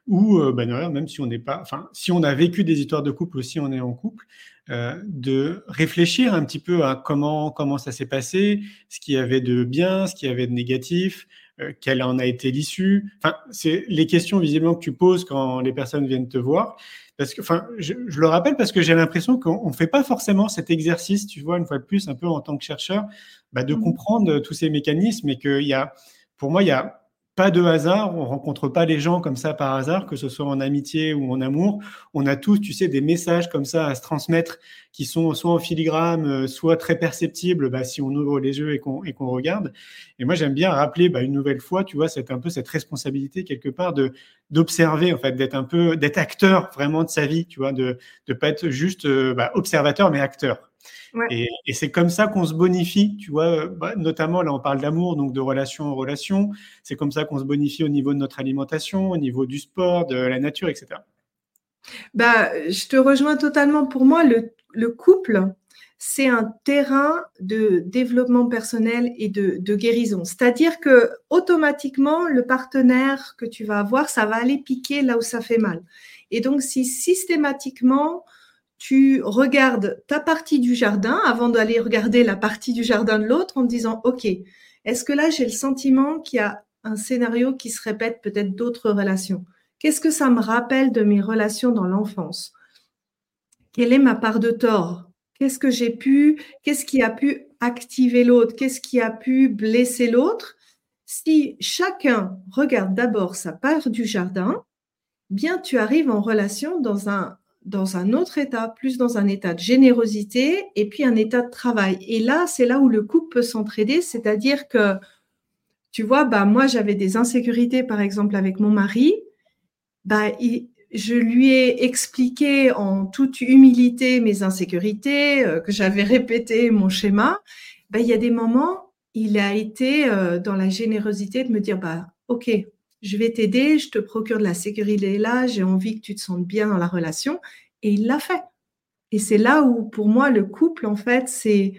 ou euh, ben, non, même si on n'est pas, enfin, si on a vécu des histoires de couple ou si on est en couple, euh, de réfléchir un petit peu à comment, comment ça s'est passé, ce qu'il y avait de bien, ce qu'il y avait de négatif, euh, quelle en a été l'issue. Enfin, c'est les questions visiblement que tu poses quand les personnes viennent te voir. Parce que, enfin, je, je le rappelle parce que j'ai l'impression qu'on ne fait pas forcément cet exercice, tu vois, une fois de plus, un peu en tant que chercheur, bah, de mmh. comprendre tous ces mécanismes et qu'il y a, pour moi, il n'y a pas de hasard, on ne rencontre pas les gens comme ça par hasard, que ce soit en amitié ou en amour. On a tous, tu sais, des messages comme ça à se transmettre qui sont soit en filigrane, soit très perceptibles bah, si on ouvre les yeux et qu'on, et qu'on regarde. Et moi, j'aime bien rappeler bah, une nouvelle fois, tu vois, c'est un peu cette responsabilité quelque part de... d'observer en fait, d'être un peu, d'être acteur vraiment de sa vie, tu vois, de de pas être juste euh, bah, observateur mais acteur. Ouais. Et, et c'est comme ça qu'on se bonifie, tu vois. Bah, notamment là, on parle d'amour, donc de relation en relation. C'est comme ça qu'on se bonifie au niveau de notre alimentation, au niveau du sport, de la nature, et cetera. Bah, je te rejoins totalement. Pour moi, le le couple, c'est un terrain de développement personnel et de, de guérison. C'est-à-dire que automatiquement, le partenaire que tu vas avoir, ça va aller piquer là où ça fait mal. Et donc, si systématiquement, tu regardes ta partie du jardin avant d'aller regarder la partie du jardin de l'autre en te disant « Ok, est-ce que là, j'ai le sentiment qu'il y a un scénario qui se répète peut-être d'autres relations ? Qu'est-ce que ça me rappelle de mes relations dans l'enfance ? Quelle est ma part de tort ? Qu'est-ce que j'ai pu, qu'est-ce qui a pu activer l'autre, qu'est-ce qui a pu blesser l'autre ? Si chacun regarde d'abord sa part du jardin, bien tu arrives en relation dans un, dans un autre état, plus dans un état de générosité et puis un état de travail. Et là, c'est là où le couple peut s'entraider, c'est-à-dire que, tu vois, bah, moi j'avais des insécurités par exemple avec mon mari, bah, il... je lui ai expliqué en toute humilité mes insécurités, euh, que j'avais répété mon schéma. Ben, il y a des moments, il a été euh, dans la générosité de me dire bah, « Ok, je vais t'aider, je te procure de la sécurité là, j'ai envie que tu te sentes bien dans la relation. » Et il l'a fait. Et c'est là où, pour moi, le couple, en fait, c'est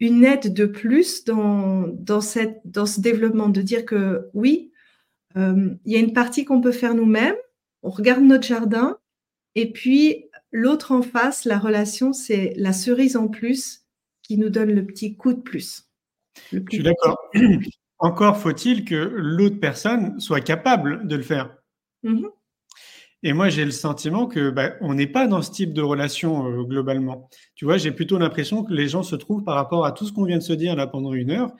une aide de plus dans, dans, cette, dans ce développement, de dire que oui, euh, il y a une partie qu'on peut faire nous-mêmes, on regarde notre jardin et puis l'autre en face, la relation, c'est la cerise en plus qui nous donne le petit coup de plus. Je suis d'accord. Encore faut-il que l'autre personne soit capable de le faire. Mm-hmm. Et moi, j'ai le sentiment que bah, on n'est pas dans ce type de relation euh, globalement. Tu vois, j'ai plutôt l'impression que les gens se trouvent par rapport à tout ce qu'on vient de se dire là pendant une heure.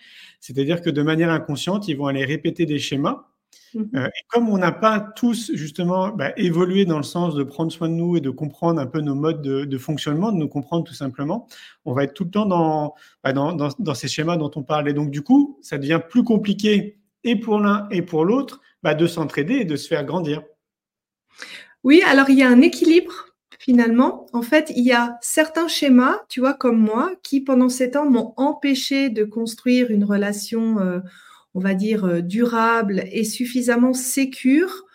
C'est-à-dire que de manière inconsciente, ils vont aller répéter des schémas. Euh, et comme on n'a pas tous justement bah, évolué dans le sens de prendre soin de nous et de comprendre un peu nos modes de, de fonctionnement, de nous comprendre tout simplement, on va être tout le temps dans, bah, dans, dans, dans ces schémas dont on parle. Et donc du coup, ça devient plus compliqué et pour l'un et pour l'autre bah, de s'entraider et de se faire grandir. Oui, alors il y a un équilibre finalement. En fait, il y a certains schémas, tu vois, comme moi, qui pendant sept ans m'ont empêché de construire une relation euh, on va dire, durable et suffisamment sécure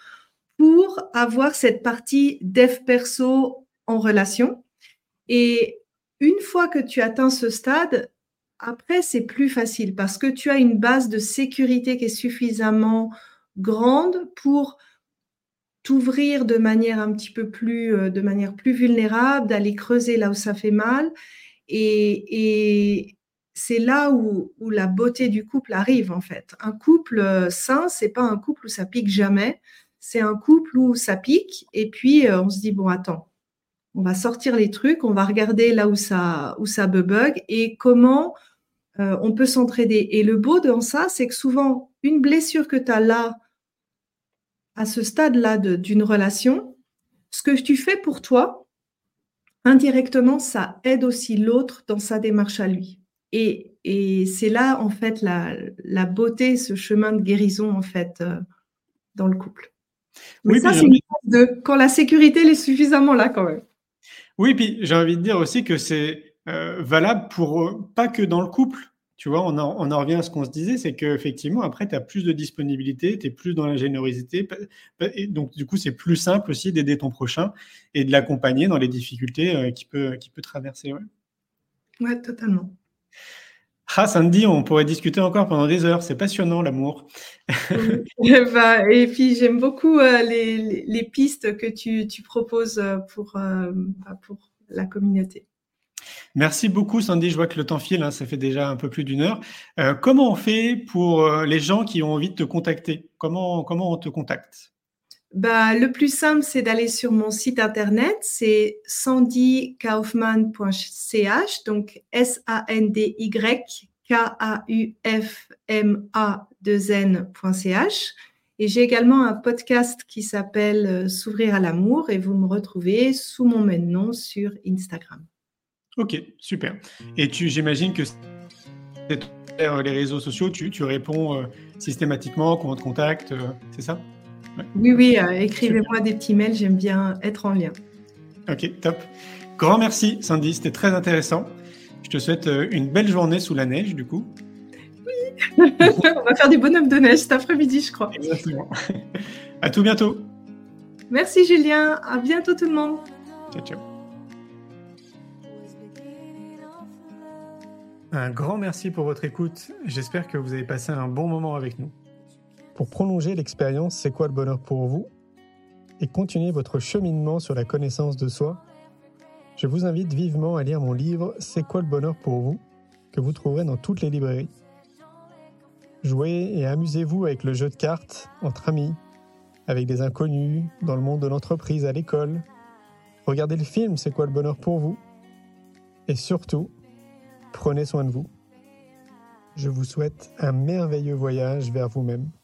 pour avoir cette partie dev perso en relation. Et une fois que tu atteins ce stade, après, c'est plus facile parce que tu as une base de sécurité qui est suffisamment grande pour t'ouvrir de manière un petit peu plus, de manière plus vulnérable, d'aller creuser là où ça fait mal et... et c'est là où, où la beauté du couple arrive, en fait. Un couple euh, sain, ce n'est pas un couple où ça pique jamais. C'est un couple où ça pique et puis euh, on se dit, bon, attends, on va sortir les trucs, on va regarder là où ça, où ça bug et comment euh, on peut s'entraider. Et le beau dans ça, c'est que souvent, une blessure que tu as là, à ce stade-là de, d'une relation, ce que tu fais pour toi, indirectement, ça aide aussi l'autre dans sa démarche à lui. Et, et c'est là, en fait, la, la beauté, ce chemin de guérison, en fait, euh, dans le couple. Mais oui, ça, c'est une phase de quand la sécurité elle est suffisamment là, quand même. Oui, puis j'ai envie de dire aussi que c'est euh, valable pour euh, pas que dans le couple. Tu vois, on en, on en revient à ce qu'on se disait, c'est qu'effectivement, après, tu as plus de disponibilité, tu es plus dans la générosité. Et donc, du coup, c'est plus simple aussi d'aider ton prochain et de l'accompagner dans les difficultés euh, qu'il peut, qu'il peut traverser. Oui, ouais, totalement. Ah, Sandy, on pourrait discuter encore pendant des heures. C'est passionnant, l'amour. et, bah, et puis, j'aime beaucoup euh, les, les pistes que tu, tu proposes pour, euh, pour la communauté. Merci beaucoup, Sandy. Je vois que le temps file. Hein, ça fait déjà un peu plus d'une heure. Euh, comment on fait pour euh, les gens qui ont envie de te contacter ? Comment, comment on te contacte ? bah, le plus simple, c'est d'aller sur mon site internet, c'est sandy kaufmann point c h, donc S A N D Y K A U F M A deux N point c h. Et j'ai également un podcast qui s'appelle « S'ouvrir à l'amour » et vous me retrouvez sous mon même nom sur Instagram. Ok, super. Et tu, j'imagine que les réseaux sociaux, tu, tu réponds euh, systématiquement, qu'on te contacte, euh, c'est ça? Ouais. Oui, oui, euh, écrivez-moi super. Des petits mails, j'aime bien être en lien. Ok, top. Grand merci Sandy, c'était très intéressant. Je te souhaite une belle journée sous la neige du coup. Oui, on va faire des bonhommes de neige cet après-midi, je crois. Exactement. À tout bientôt. Merci Julien, à bientôt tout le monde. Ciao, ciao. Un grand merci pour votre écoute. J'espère que vous avez passé un bon moment avec nous. Pour prolonger l'expérience C'est quoi le bonheur pour vous et continuer votre cheminement sur la connaissance de soi, je vous invite vivement à lire mon livre C'est quoi le bonheur pour vous que vous trouverez dans toutes les librairies. Jouez et amusez-vous avec le jeu de cartes, entre amis, avec des inconnus, dans le monde de l'entreprise, à l'école. Regardez le film C'est quoi le bonheur pour vous et surtout, prenez soin de vous. Je vous souhaite un merveilleux voyage vers vous-même.